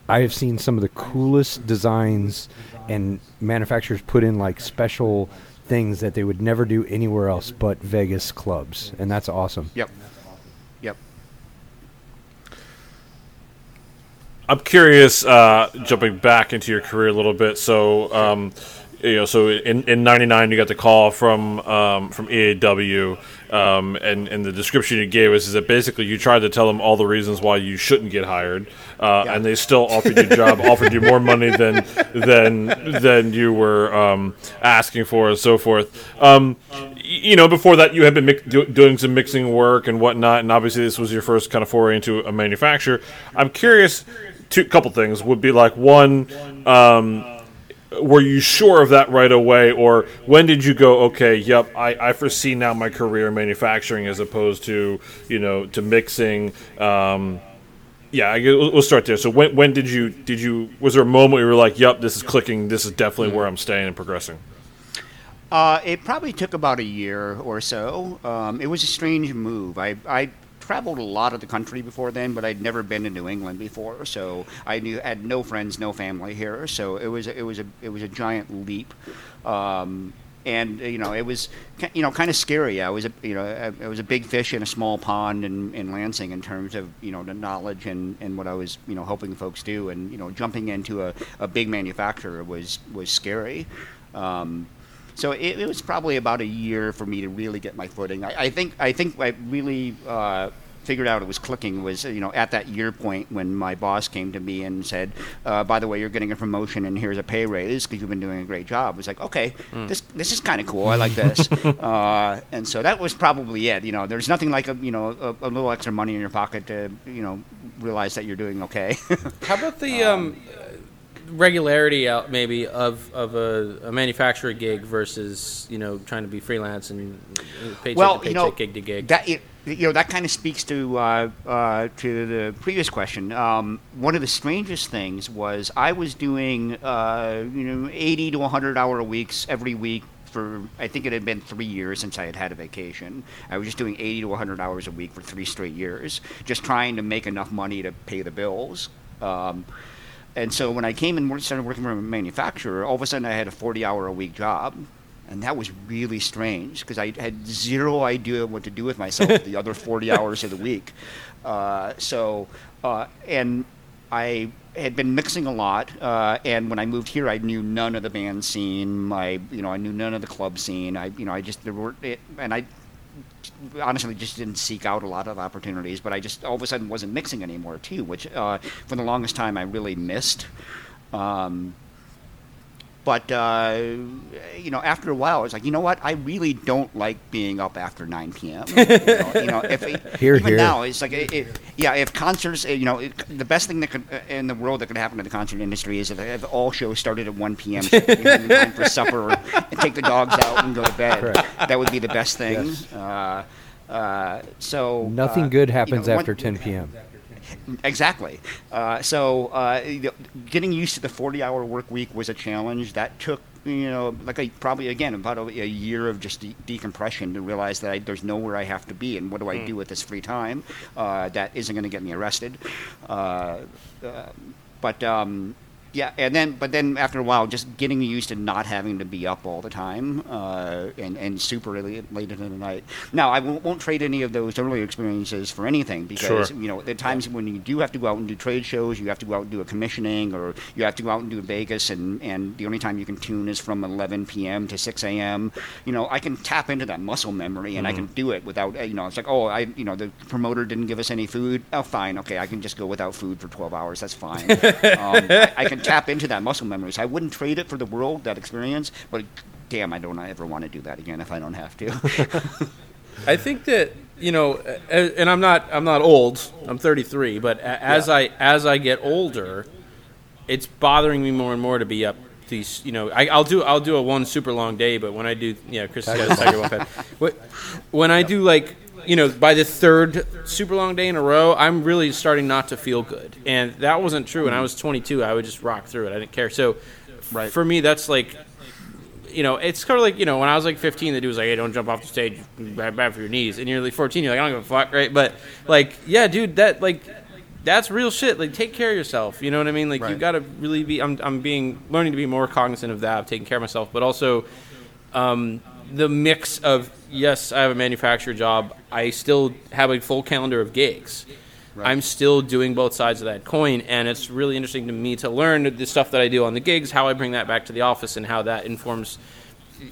I have seen some of the coolest designs and manufacturers put in like special things that they would never do anywhere else but Vegas clubs, and that's awesome. Yep. I'm curious, jumping back into your career a little bit. So, so in '99, you got the call from EAW, and the description you gave us is that basically you tried to tell them all the reasons why you shouldn't get hired, and they still offered you a job, offered you more money than you were asking for, and so forth. Before that, you had been doing some mixing work and whatnot, and obviously this was your first kind of foray into a manufacturer. I'm curious. Couple things would be like, one, were you sure of that right away, or when did you go, okay, yep, I foresee now my career in manufacturing as opposed to, to mixing? We'll start there. So when did you was there a moment where you were like, yep, this is clicking, this is definitely where I'm staying and progressing? It probably took about a year or so. It was a strange move. I traveled a lot of the country before then, but I'd never been to New England before, so I had no friends, no family here, so it was a giant leap, and it was kind of scary. I was a big fish in a small pond in Lansing in terms of the knowledge and what I was helping folks do, and jumping into a big manufacturer was scary. So it was probably about a year for me to really get my footing. I think I really figured out it was clicking was, at that year point when my boss came to me and said, by the way, you're getting a promotion and here's a pay raise because you've been doing a great job. I was like, okay, this is kind of cool. I like this. And so that was probably it. There's nothing like a little extra money in your pocket to, realize that you're doing okay. How about the regularity out maybe of a manufacturer gig versus, you know, trying to be freelance and paycheck to paycheck, gig to gig. That kind of speaks to the previous question. One of the strangest things was I was doing 80 to 100 hour weeks every week for, I think it had been 3 years since I had had a vacation. I was just doing 80 to 100 hours a week for 3 straight years, just trying to make enough money to pay the bills. And so when I came and started working for a manufacturer, all of a sudden I had a 40-hour-a-week job. And that was really strange because I had zero idea what to do with myself the other 40 hours of the week. And I had been mixing a lot. And when I moved here, I knew none of the band scene. I knew none of the club scene. I honestly just didn't seek out a lot of opportunities. But I just all of a sudden wasn't mixing anymore too, which for the longest time I really missed. But after a while, it's like, you know what? I really don't like being up after 9 p.m. Now, it's like, if concerts, the best thing that could in the world that could happen to the concert industry is if all shows started at 1 p.m. So time for supper and take the dogs out and go to bed. Correct. That would be the best thing. Yes. So nothing good happens after 10 p.m. Exactly. Getting used to the 40-hour work week was a challenge. That took, about a year of just decompression to realize that there's nowhere I have to be and what do I do with this free time that isn't going to get me arrested. But then after a while, just getting used to not having to be up all the time and super late into the night. Now, I won't trade any of those earlier experiences for anything because, the times when you do have to go out and do trade shows, you have to go out and do a commissioning, or you have to go out and do Vegas, and the only time you can tune is from 11 p.m. to 6 a.m. I can tap into that muscle memory and I can do it without, it's like, the promoter didn't give us any food. Oh, fine. Okay, I can just go without food for 12 hours. That's fine. I can tap into that muscle memory. So I wouldn't trade it for the world, that experience, but damn, I don't ever want to do that again if I don't have to. I think that, and I'm not old, I'm 33, but as I get older, it's bothering me more and more to be up these, I'll do a one super long day, but when I do, Chris has got a tiger one pad. When I do by the third super long day in a row, I'm really starting not to feel good. And that wasn't true. When I was 22, I would just rock through it. I didn't care. So for me, that's like, it's kind of like, when I was like 15, the dude was like, hey, don't jump off the stage, bad for your knees. And you're like 14, you're like, I don't give a fuck, right? But like, yeah, dude, that like, that's real shit. Like, take care of yourself. You know what I mean? Like, right. You got to really be, learning to be more cognizant of that, of taking care of myself, but also the mix of, yes, I have a manufacturer job. I still have a full calendar of gigs. Right. I'm still doing both sides of that coin, and it's really interesting to me to learn the stuff that I do on the gigs, how I bring that back to the office, and how that informs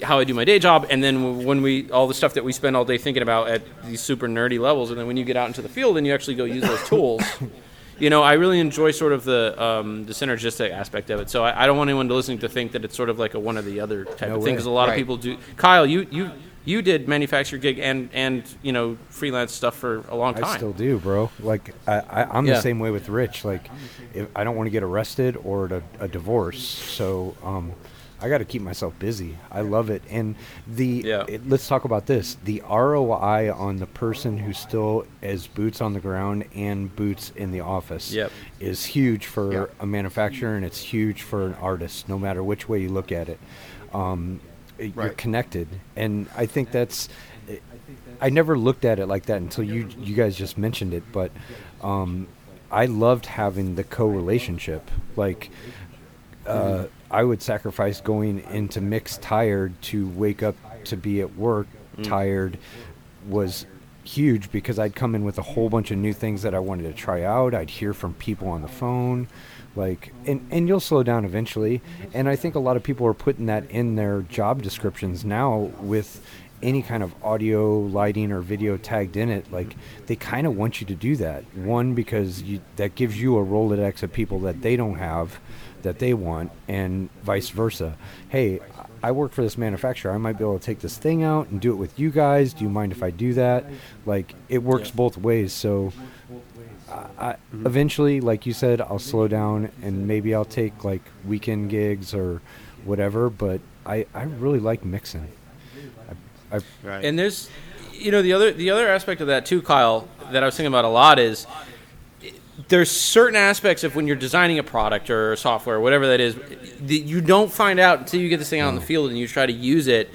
how I do my day job. And then when all the stuff that we spend all day thinking about at these super nerdy levels, and then when you get out into the field and you actually go use those tools, I really enjoy sort of the synergistic aspect of it. So I don't want anyone listening to think that it's sort of like a one or the other type of thing, because a lot of people do. Kyle, you did manufacturer gig and freelance stuff for a long time. I still do, bro. Like I'm the same way with Rich. Like if I don't want to get arrested or a divorce, so I got to keep myself busy. I love it. And let's talk about this. The ROI on the person who still is boots on the ground and boots in the office is huge for a manufacturer, and it's huge for an artist, no matter which way you look at it. You're connected, and I think that's I never looked at it like that until you guys just mentioned it, but I loved having the co-relationship. Like I would sacrifice going into mix tired to wake up to be at work tired was huge, because I'd come in with a whole bunch of new things that I wanted to try out. I'd hear from people on the phone. Like, and you'll slow down eventually. And I think a lot of people are putting that in their job descriptions now with any kind of audio, lighting, or video tagged in it. Like, they kind of want you to do that. One, because that gives you a Rolodex of people that they don't have that they want, and vice versa. Hey, I work for this manufacturer. I might be able to take this thing out and do it with you guys. Do you mind if I do that? Like, it works both ways. So eventually, like you said, I'll slow down and maybe I'll take like weekend gigs or whatever. But I really like mixing. Right. And there's, you know, the other aspect of that too, Kyle, that I was thinking about a lot is there's certain aspects of when you're designing a product or software or whatever that is that you don't find out until you get this thing out in the field and you try to use it.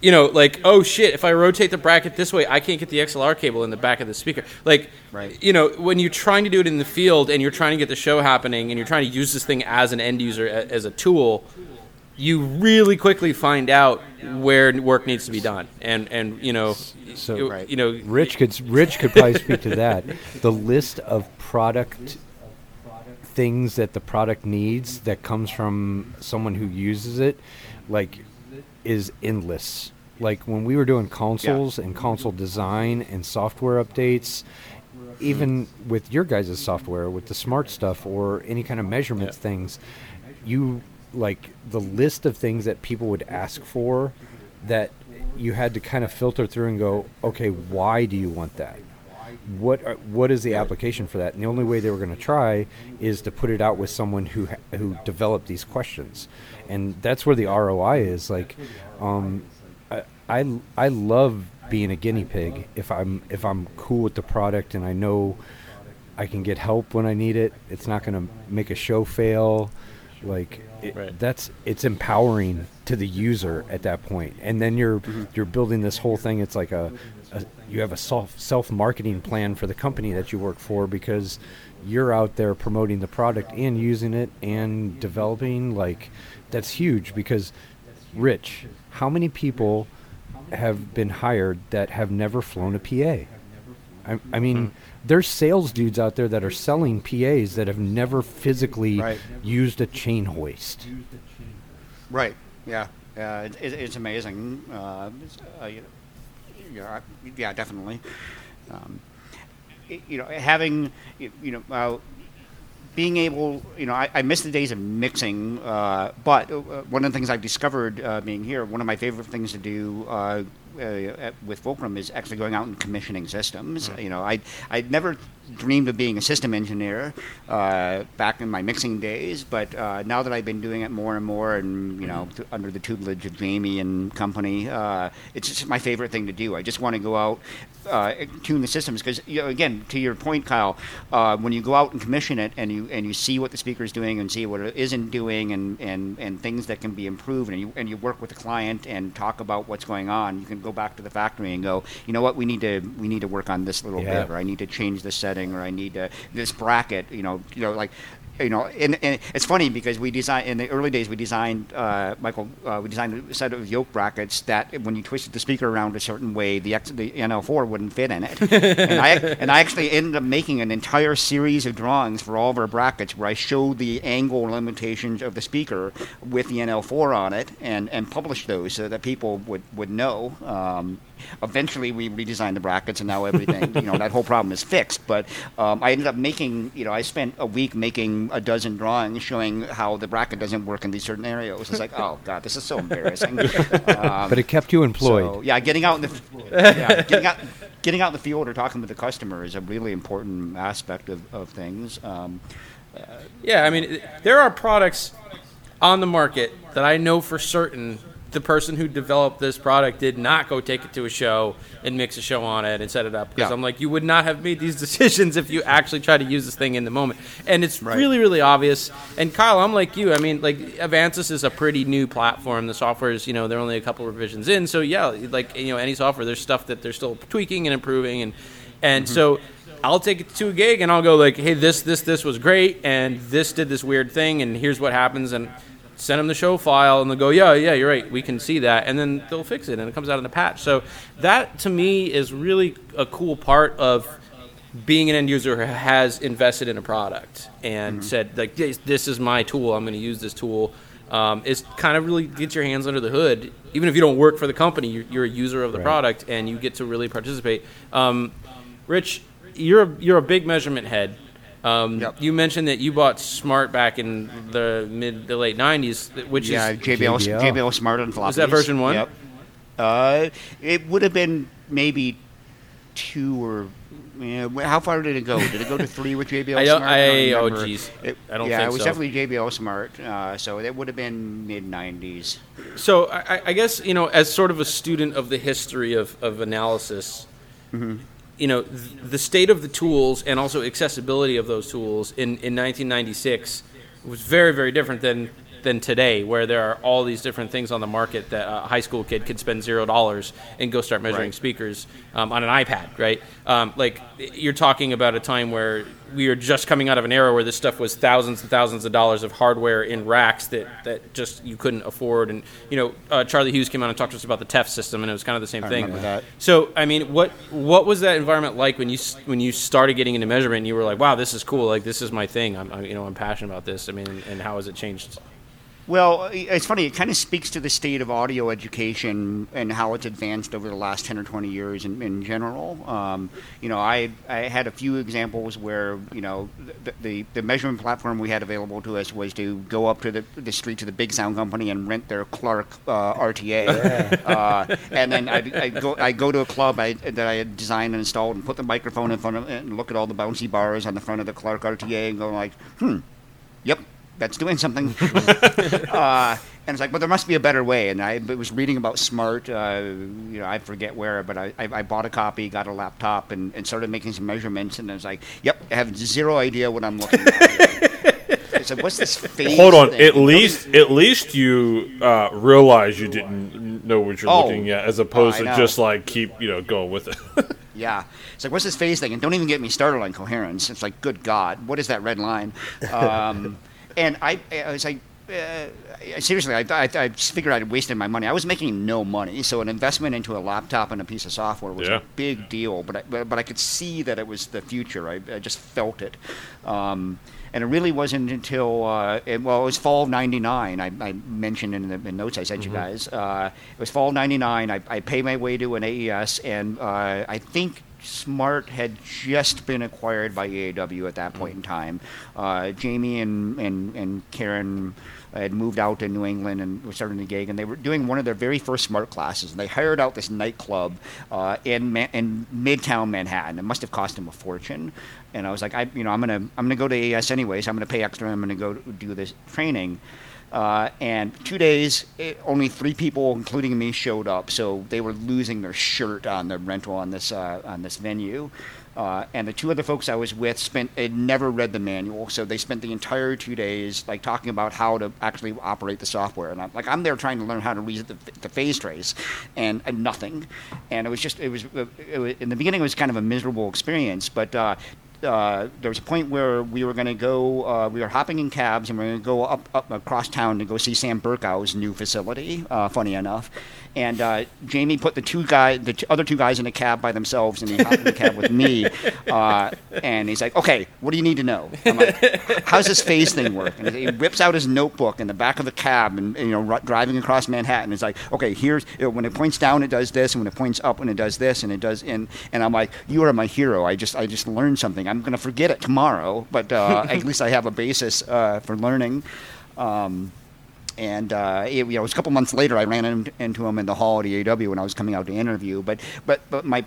You know, like, oh shit, if I rotate the bracket this way, I can't get the XLR cable in the back of the speaker. Like, right. You know, when you're trying to do it in the field and you're trying to get the show happening and you're trying to use this thing as an end user, as a tool, you really quickly find out where work needs to be done. And you know, so right. You know, Rich could probably speak to that. The list of product things that the product needs that comes from someone who uses it, like, is endless. Like when we were doing consoles and console design and software updates, even with your guys' software, with the smart stuff or any kind of measurements things, you like the list of things that people would ask for that you had to kind of filter through and go, okay, why do you want that? What is the application for that? And the only way they were going to try is to put it out with someone who developed these questions, and that's where the ROI is. Like, I love being a guinea pig if I'm cool with the product and I know I can get help when I need it. It's not going to make a show fail. Like it's empowering to the user at that point, and then you're building this whole thing. It's like you have a self-marketing plan for the company that you work for because you're out there promoting the product and using it and developing. Like, that's huge because, Rich, how many people have been hired that have never flown a PA? I mean, there's sales dudes out there that are selling PAs that have never physically used a chain hoist. Right, yeah. It's amazing. Yeah, definitely. Being able, I miss the days of mixing, but one of the things I've discovered being here, one of my favorite things to do with Fulcrum is actually going out and commissioning systems. You know, I'd never dreamed of being a system engineer back in my mixing days, but now that I've been doing it more and more, and under the tutelage of Jamie and company, it's just my favorite thing to do. I just want to go out, tune the systems, because again, to your point, Kyle, when you go out and commission it, and you see what the speaker is doing and see what it isn't doing, and things that can be improved, and you work with the client and talk about what's going on, you can go back to the factory and go, you know what, we need to work on this little bit, or I need to change this setting, or I need to this bracket, and it's funny because in the early days we designed we designed a set of yoke brackets that when you twisted the speaker around a certain way, the NL4 wouldn't fit in it. and I actually ended up making an entire series of drawings for all of our brackets where I showed the angle limitations of the speaker with the NL4 on it and published those so that people would know. Eventually we redesigned the brackets, and now everything, that whole problem is fixed. But I ended up making, I spent a week making a dozen drawings showing how the bracket doesn't work in these certain areas. It's like, oh God, this is so embarrassing. But it kept you employed. So, getting out in the field or talking with the customer is a really important aspect of things. There are products on the market that I know for certain the person who developed this product did not go take it to a show and mix a show on it and set it up. Because I'm like, you would not have made these decisions if you actually tried to use this thing in the moment. And it's really, really obvious. And Kyle, I'm like you. I mean, like, Avantis is a pretty new platform. The software is, they're only a couple of revisions in. So, any software, there's stuff that they're still tweaking and improving. And so I'll take it to a gig and I'll go like, hey, this was great. And this did this weird thing. And here's what happens. And send them the show file, and they'll go, yeah, you're right, we can see that, and then they'll fix it, and it comes out in the patch. So that, to me, is really a cool part of being an end user who has invested in a product and said, like, this is my tool, I'm going to use this tool. It's kind of really get your hands under the hood. Even if you don't work for the company, you're a user of the product, and you get to really participate. Rich, you're a big measurement head. You mentioned that you bought Smart back in the late 90s, which is JBL Smart and floppies. Is that version 1? Yep. It would have been maybe 2 or Yeah, how far did it go? Did it go to 3 with JBL Smart? I don't think so. Yeah, it was definitely JBL Smart, so it would have been mid-90s. So I guess, you know, as sort of a student of the history of analysis, mm-hmm. you know, the state of the tools and also accessibility of those tools in 1996 was very, very different than today, where there are all these different things on the market that a high school kid could spend $0 and go start measuring right. speakers on an iPad, right? Like, you're talking about a time where we are just coming out of an era where this stuff was thousands and thousands of dollars of hardware in racks that just you couldn't afford. And, you know, Charlie Hughes came out and talked to us about the TEF system, and it was kind of the same thing. That. So, I mean, what was that environment like when you started getting into measurement and you were like, wow, this is cool. Like, this is my thing. I'm passionate about this. I mean, and how has it changed? Well, it's funny. It kind of speaks to the state of audio education and how it's advanced over the last 10 or 20 years in general. You know, I had a few examples where, you know, the measurement platform we had available to us was to go up to the street to the big sound company and rent their Clark RTA. Yeah. And then I'd go to a club that I had designed and installed and put the microphone in front of it and look at all the bouncy bars on the front of the Clark RTA and go like, yep. That's doing something. And it's like, well, there must be a better way. And I was reading about Smart, you know, I forget where, but I bought a copy, got a laptop, and started making some measurements. And I was like, yep, I have zero idea what I'm looking at. It's like, what's this phase Hold on. Thing? At least you realize you didn't know what you're looking at, as opposed to just, like, keep, you know, going with it. Yeah. It's like, what's this phase thing? And don't even get me started on coherence. It's like, good God, what is that red line? And I was like, seriously, I figured I'd wasted my money. I was making no money, so an investment into a laptop and a piece of software was a big deal. But I could see that it was the future. I just felt it. And it really wasn't until, it was fall of 99. I mentioned in the notes I sent you guys. It was fall of 99. I paid my way to an AES, and I think Smart had just been acquired by EAW at that point in time. Jamie and Karen had moved out to New England and were starting the gig, and they were doing one of their very first Smart classes, and they hired out this nightclub in Midtown Manhattan. It must have cost them a fortune. And I was like, I'm gonna go to AES anyway, so I'm gonna pay extra. I'm gonna go do this training. And 2 days, only 3 people, including me, showed up. So they were losing their shirt on the rental on this venue. And the 2 other folks I was with had never read the manual, so they spent the entire 2 days like talking about how to actually operate the software. And I'm there trying to learn how to read the phase trace, and nothing. And it was in the beginning it was kind of a miserable experience, but. There was a point where we were going to go, we were hopping in cabs and we were going to go up across town to go see Sam Berkow's new facility, funny enough. And Jamie put the other 2 guys in a cab by themselves, and he hopped in the cab with me. And he's like, okay, what do you need to know? I'm like, how's this phase thing work? And he rips out his notebook in the back of the cab and you know, driving across Manhattan. It's like, okay, here's, when it points down, it does this, and when it points up, and it does this, and it does, and I'm like, you are my hero. I just learned something. I'm going to forget it tomorrow, but at least I have a basis for learning. And it was a couple months later, I ran into him in the hall at EAW when I was coming out to interview. But my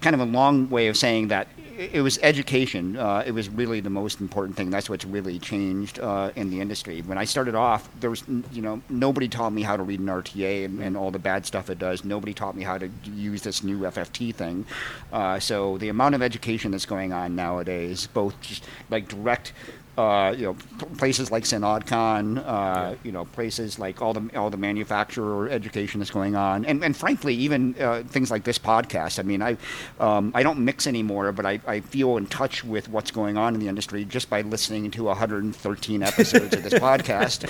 kind of a long way of saying that it was education. It was really the most important thing. That's what's really changed in the industry. When I started off, there was nobody taught me how to read an RTA and all the bad stuff it does. Nobody taught me how to use this new FFT thing. So the amount of education that's going on nowadays, both just like direct. Places like SynodCon, places like all the manufacturer education that's going on, and frankly, even things like this podcast. I mean, I don't mix anymore, but I feel in touch with what's going on in the industry just by listening to 113 episodes of this podcast.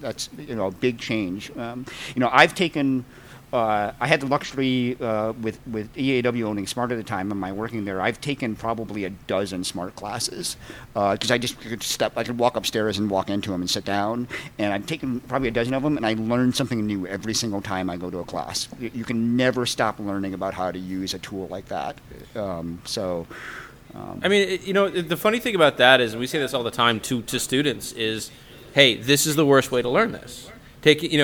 That's a big change. I've taken. I had the luxury with EAW owning Smart at the time and my working there. I've taken probably a dozen Smart classes because I just could I could walk upstairs and walk into them and sit down. And I've taken probably a dozen of them, and I learn something new every single time I go to a class. You can never stop learning about how to use a tool like that. The funny thing about that is, and we say this all the time to students, is, hey, this is the worst way to learn this. Take 3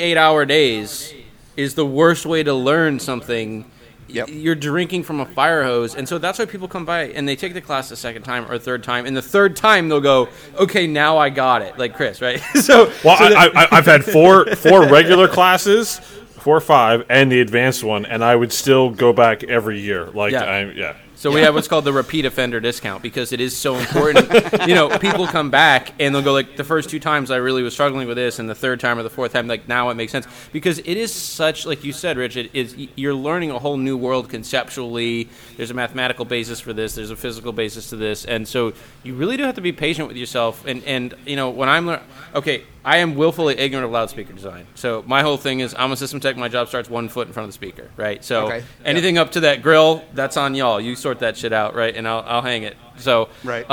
8-hour days. is the worst way to learn something. Yep. You're drinking from a fire hose. And so that's why people come by and they take the class the second time or third time. And the third time they'll go, okay, now I got it. Like Chris, right? I've had four regular classes, 4 or 5, and the advanced one. And I would still go back every year. So we have what's called the repeat offender discount because it is so important. You know, people come back and they'll go like, the first 2 times I really was struggling with this, and the third time or the fourth time, like now it makes sense. Because it is such, like you said, Rich, it is, you're learning a whole new world conceptually. There's a mathematical basis for this. There's a physical basis to this. And so you really do have to be patient with yourself. And you know, when I'm I am willfully ignorant of loudspeaker design. So my whole thing is I'm a system tech. My job starts 1 foot in front of the speaker, right? So anything up to that grill, that's on y'all. You sort that shit out, right? And I'll hang it. So, right.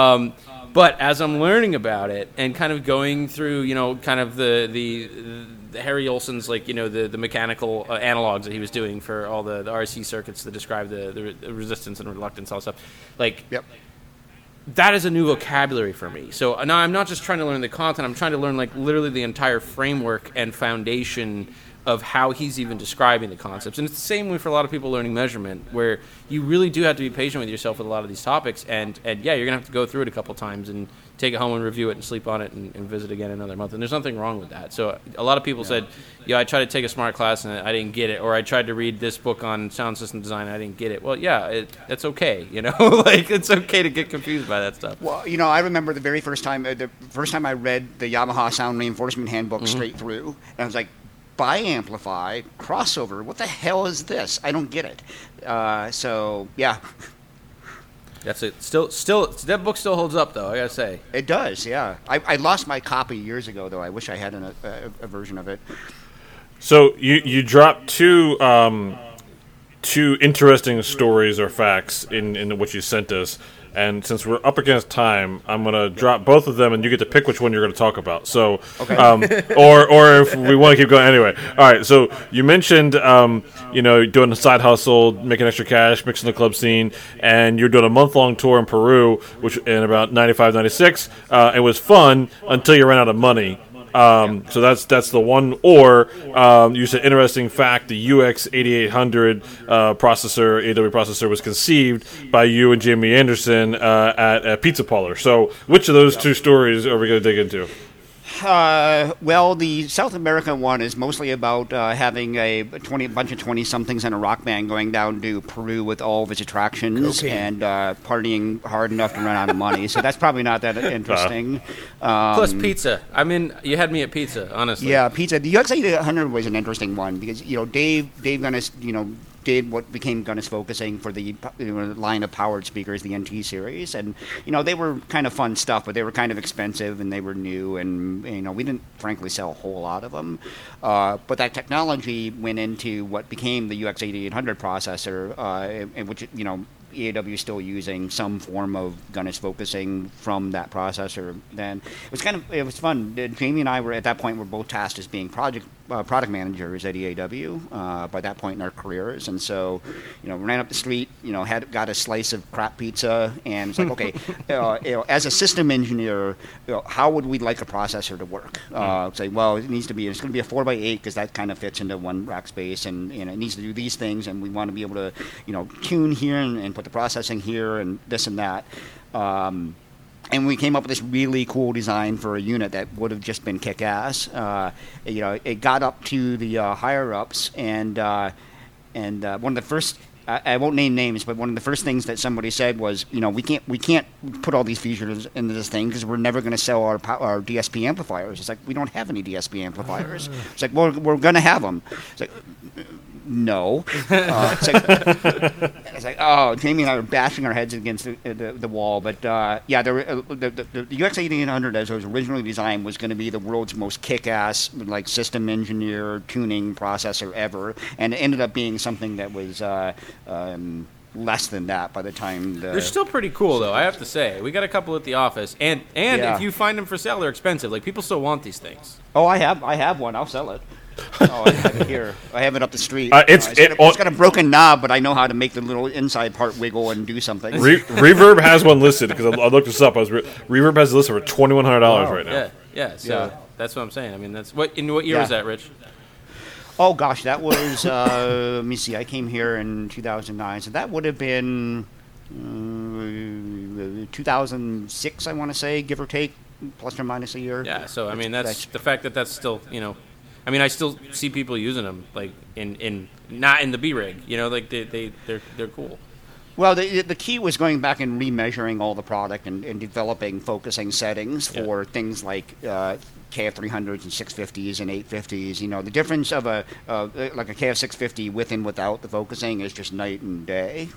But as I'm learning about it and kind of going through, you know, kind of the Harry Olson's, like, you know, the mechanical analogs that he was doing for all the RC circuits that describe the resistance and reluctance, all stuff. Like, yep. That is a new vocabulary for me. So now I'm not just trying to learn the content. I'm trying to learn, like, literally the entire framework and foundation of how he's even describing the concepts. And it's the same way for a lot of people learning measurement, where you really do have to be patient with yourself with a lot of these topics. And you're going to have to go through it a couple times and take it home and review it and sleep on it and visit again another month. And there's nothing wrong with that. So a lot of people said, yeah, I tried to take a smart class and I didn't get it, or I tried to read this book on sound system design and I didn't get it. Well, yeah, it's okay, you know? Like, it's okay to get confused by that stuff. Well, you know, I remember the first time I read the Yamaha Sound Reinforcement Handbook straight through, and I was like, Biamplify, crossover, what the hell is this? I don't get it. That's it. Still, that book still holds up, though, I gotta say. It does, yeah. I lost my copy years ago, though. I wish I had a version of it. So you dropped two interesting stories or facts in what you sent us, and since we're up against time, I'm going to drop both of them, and you get to pick which one you're going to talk about. So, okay. Or if we want to keep going anyway. All right, so you mentioned, you know, doing a side hustle, making extra cash, mixing the club scene, and you're doing a month-long tour in Peru, which in about 95, 96. It was fun until you ran out of money. So that's the one. Or you said interesting fact: the UX8800 EAW processor was conceived by you and Jamie Anderson at a pizza parlor. So which of those two stories are we going to dig into? Well, the South America one is mostly about having a bunch of 20-somethings in a rock band going down to Peru with all of its attractions and partying hard enough to run out of money. So that's probably not that interesting. Plus pizza. I mean, you had me at pizza, honestly. Yeah, pizza. The UX800 was an interesting one because, you know, Dave Gunnis, you know, did what became Gunnis Focusing for the line of powered speakers, the NT series, and you know they were kind of fun stuff, but they were kind of expensive and they were new, and you know we didn't frankly sell a whole lot of them. But that technology went into what became the UX8800 processor, in which you know EAW is still using some form of Gunnis Focusing from that processor. Then it was fun. Jamie and I were at that point were both tasked as being product managers at EAW by that point in our careers, and so you know ran up the street, you know got a slice of crap pizza, and it's like okay, you know, as a system engineer, you know, how would we like a processor to work? Say well, it's going to be a 4x8 because that kind of fits into one rack space, and it needs to do these things, and we want to be able to you know tune here and put the processing here and this and that. And we came up with this really cool design for a unit that would have just been kick-ass. You know, it got up to the higher-ups, and one of the first. I won't name names, but one of the first things that somebody said was, you know, we can't put all these features into this thing because we're never going to sell our DSP amplifiers. It's like we don't have any DSP amplifiers. It's like we're going to have them. It's like no. It's like oh, Jamie and I were bashing our heads against the wall. But the UX8800 as it was originally designed was going to be the world's most kick-ass like system engineer tuning processor ever, and it ended up being something that was. Less than that by the time they're still pretty cool though, I have to say. We got a couple at the office, and if you find them for sale, they're expensive. Like people still want these things. Oh, I have one. I'll sell it. Oh, I have it here. I have it up the street. It's got a broken knob, but I know how to make the little inside part wiggle and do something. Reverb has one listed because I looked this up. Reverb has a list for $2,100 right now. Yeah. So that's what I'm saying. I mean, that's what year was that, Rich? Oh, gosh, that was, let me see, I came here in 2009, so that would have been 2006, I want to say, give or take, plus or minus a year. Yeah, so, I mean, that's the fact that that's still, you know, I mean, I still see people using them, like, in not in the B-Rig, you know, like, they're cool. Well, the key was going back and remeasuring all the product and developing focusing settings for things like KF300s and 650s and 850s. You know, the difference of a KF650 with and without the focusing is just night and day.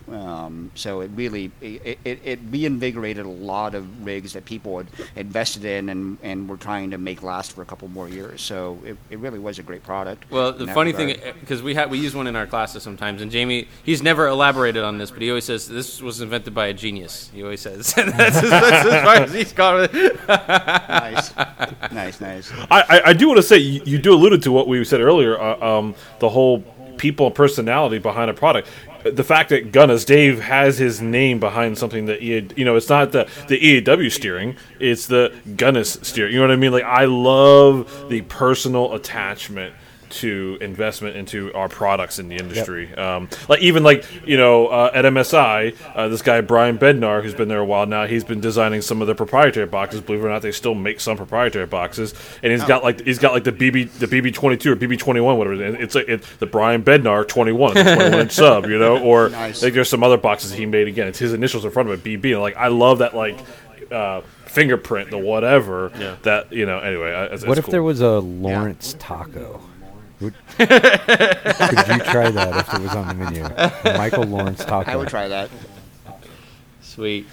So it really it reinvigorated a lot of rigs that people had invested in and were trying to make last for a couple more years. So it really was a great product. Well, the funny thing, because we use one in our classes sometimes, and Jamie, he's never elaborated on this, but he always says this was invented by a genius. He always says that's as far as he's gone with it. Nice. I do want to say you do alluded to what we said earlier, the whole people personality behind a product. The fact that Gunna's Dave has his name behind something that it's not the EAW steering, it's the Gunna's steering. You know what I mean? Like, I love the personal attachment to investment into our products in the industry. Yep. At MSI, this guy Brian Bednar, who's been there a while now, he's been designing some of the proprietary boxes. Believe it or not, they still make some proprietary boxes, and he's got the BB22 or BB21, whatever it is. It's like the Brian Bednar 21, the 21-inch sub, you know. Or like there's some other boxes he made. Again, it's his initials in front of it, BB. And like I love that, like. Fingerprint the whatever that you know. Anyway, what if there was a Lawrence taco? Could you try that if it was on the menu? Michael Lawrence taco. I would try that. Sweet.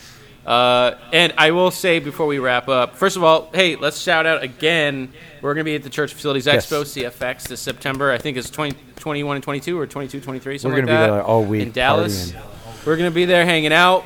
And I will say before we wrap up, first of all, hey, let's shout out again. We're going to be at the Church Facilities Expo, CFX, this September. I think it's 2021 and 22 or 22, 23, something like that. We're going to be there all week. In Dallas. We're going to be there hanging out.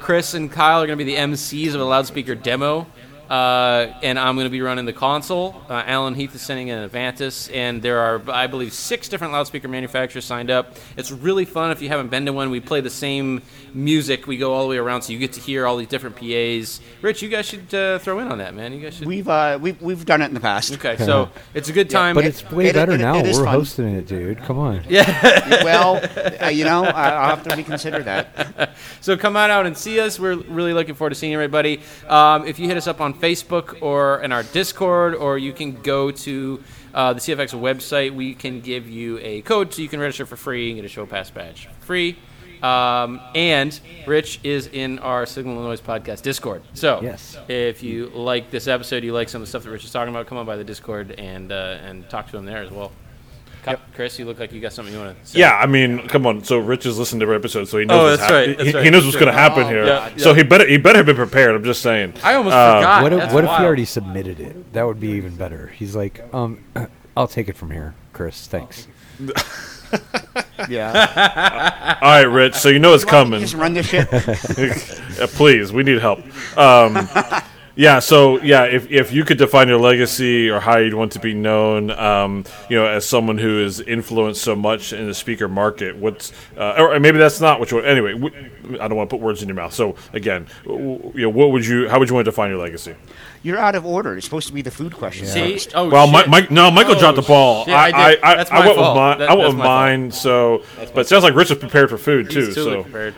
Chris and Kyle are going to be the MCs of a loudspeaker demo. And I'm going to be running the console. Allen Heath is sending an Avantis, and there are, I believe, 6 different loudspeaker manufacturers signed up. It's really fun. If you haven't been to one, we play the same music. We go all the way around, so you get to hear all these different PAs. Rich, you guys should throw in on that, man. You guys should. We've done it in the past. Okay, so it's a good time. But it's way better now. We're hosting it, dude. Come on. Yeah. Well, I'll have to reconsider that. So come on out and see us. We're really looking forward to seeing everybody. If you hit us up on Facebook or in our Discord, or you can go to the CFX website. We can give you a code so you can register for free and get a show pass badge free. And Rich is in our Signal and Noise podcast Discord. So if you like this episode, you like some of the stuff that Rich is talking about, come on by the Discord and talk to him there as well. Chris, you look like you got something you want to say. Yeah, I mean, come on. So Rich has listened to every episode, so he knows. Oh, that's right. He knows what's going to happen here. Yeah. So he better have been prepared. I'm just saying. I almost forgot. What if he already submitted it? That would be even better. He's like, I'll take it from here, Chris. Thanks. Yeah. All right, Rich. So you know it's coming. Just run this shit. Please, we need help. Yeah, so, if you could define your legacy or how you'd want to be known, as someone who has influenced so much in the speaker market, or maybe that's not what you want. Anyway, I don't want to put words in your mouth. So, again, how would you want to define your legacy? You're out of order. It's supposed to be the food question. Yeah. See? Oh, well, Michael dropped the ball. Shit, I that's my fault. I went with mine, so, but it sounds like Rich is prepared for food, too. He's totally prepared.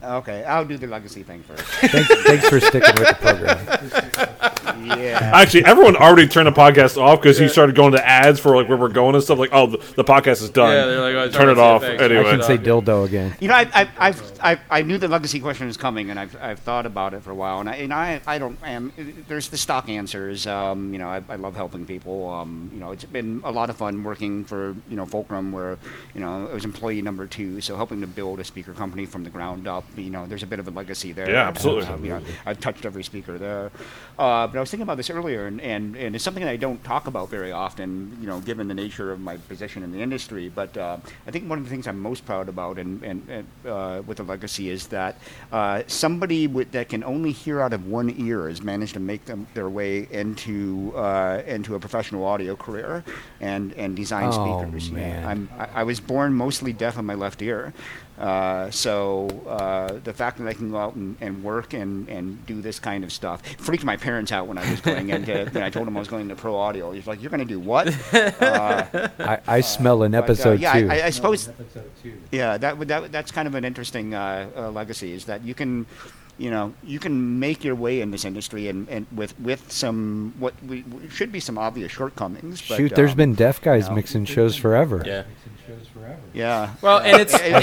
Okay, I'll do the legacy thing first. Thanks for sticking with the program. Yeah. Actually, everyone already turned the podcast off because he started going to ads for like where we're going and stuff. Like, the podcast is done. Yeah, they're like, turn it off. Anyway, I can say dildo again. You know, I knew the legacy question was coming, and I've thought about it for a while. There's the stock answers. I love helping people. It's been a lot of fun working for Fulcrum, where it was employee number 2, so helping to build a speaker company from the ground up. There's a bit of a legacy there. Yeah, absolutely. I've touched every speaker there. But I was thinking about this earlier, and it's something that I don't talk about very often, given the nature of my position in the industry. But I think one of the things I'm most proud about and with the legacy is that somebody that can only hear out of one ear has managed to make their way into a professional audio career and design speakers. Man. I was born mostly deaf in my left ear. So the fact that I can go out and work and do this kind of stuff freaked my parents out. out when I was going into. And I told him I was going to pro audio. He's like, "You're going to do what?" I smell an episode two. Yeah, I suppose. Yeah, that's kind of an interesting legacy, is that you can, you can make your way in this industry, and with some what should be some obvious shortcomings. But, there's been deaf guys mixing shows forever. Yeah. Yeah. Well, and it's at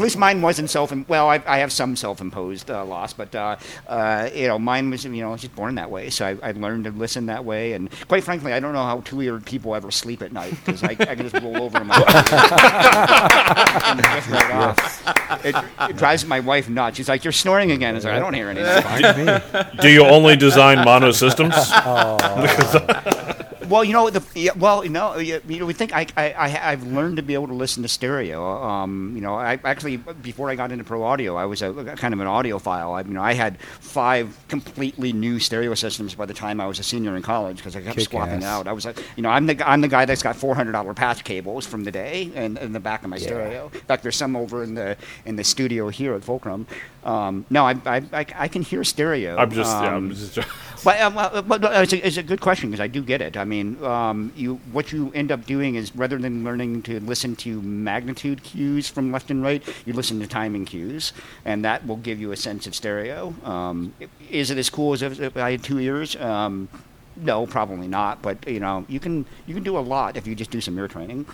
least mine wasn't well, I have some self-imposed loss, but mine was, I was just born that way, so I learned to listen that way, and quite frankly, I don't know how two-eared people ever sleep at night, because I can just roll over in my bed and just right off. It drives my wife nuts. She's like, "You're snoring again." It's like, I don't hear anything. Do you only design mono systems? Oh. Well, we think I've learned to be able to listen to stereo. I actually, before I got into pro audio, I was a kind of an audiophile. I had 5 completely new stereo systems by the time I was a senior in college, because I kept swapping out. I was like, I'm the guy that's got $400 patch cables from the day and the back of my stereo. In fact, there's some over in the studio here at Fulcrum. I can hear stereo. It's a good question, because I do get it. What you end up doing is, rather than learning to listen to magnitude cues from left and right, you listen to timing cues, and that will give you a sense of stereo. Is it as cool as if I had 2 ears? No, probably not. But you can do a lot if you just do some ear training.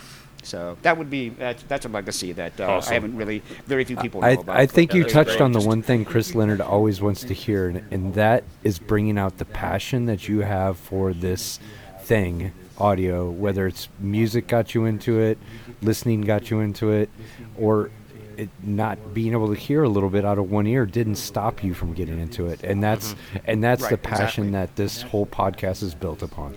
So that would be that's a legacy that awesome. I haven't really very few people know about. I think you touched on the one thing Chris Leonard always wants to hear, and that is bringing out the passion that you have for this thing, audio, whether it's music got you into it, listening got you into it, or it not being able to hear a little bit out of one ear didn't stop you from getting into it, and that's right, the passion that this whole podcast is built upon.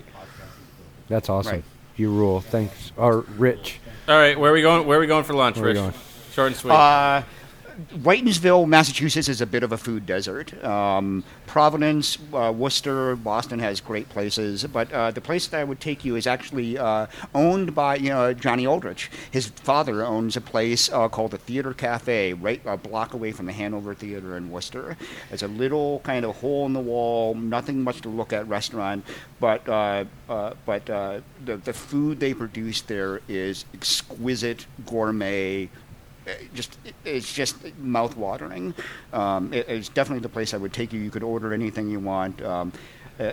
That's awesome. Right. You rule. Thanks. Rich. All right, where are we going for lunch, Rich? Short and sweet. Whitensville, Massachusetts is a bit of a food desert. Providence, Worcester, Boston has great places, but the place that I would take you is actually owned by Johnny Aldrich. His father owns a place called the Theater Cafe, right a block away from the Hanover Theater in Worcester. It's a little kind of hole-in-the-wall, nothing much to look at restaurant, but the food they produce there is exquisite, gourmet. It's just mouth-watering. It's definitely the place I would take you. You could order anything you want.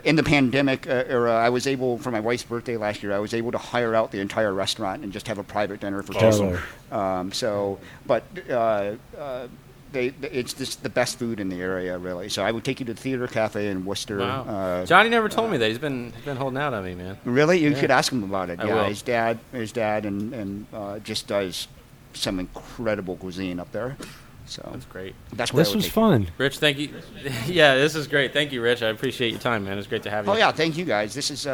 In the pandemic era, I was able, for my wife's birthday last year, I was able to hire out the entire restaurant and just have a private dinner for awesome. Two. It's just the best food in the area, really. So I would take you to the Theater Cafe in Worcester. Wow. Johnny never told me that. He's been holding out on me, man. Really? You should ask him about it. I will. His dad, and just does some incredible cuisine up there. So that's great. This was fun. Rich, thank you. Yeah, this is great. Thank you, Rich. I appreciate your time, man. It's great to have you. Oh yeah, thank you guys. This has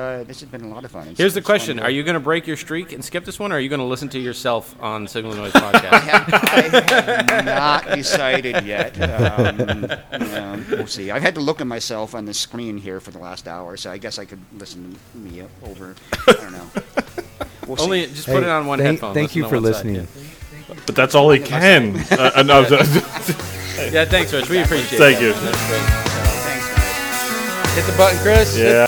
been a lot of fun. Here's the question: are you going to break your streak and skip this one, or are you going to listen to yourself on Signal Noise Podcast? I have not decided yet. We'll see. I've had to look at myself on the screen here for the last hour, so I guess I could listen to me over. I don't know. We'll only see. Just put it on one headphone. Thank you for listening. Yeah. But that's all he can. Yeah, thanks, Rich. We appreciate it. Thank you. Thanks, guys. Hit the button, Chris. Yeah.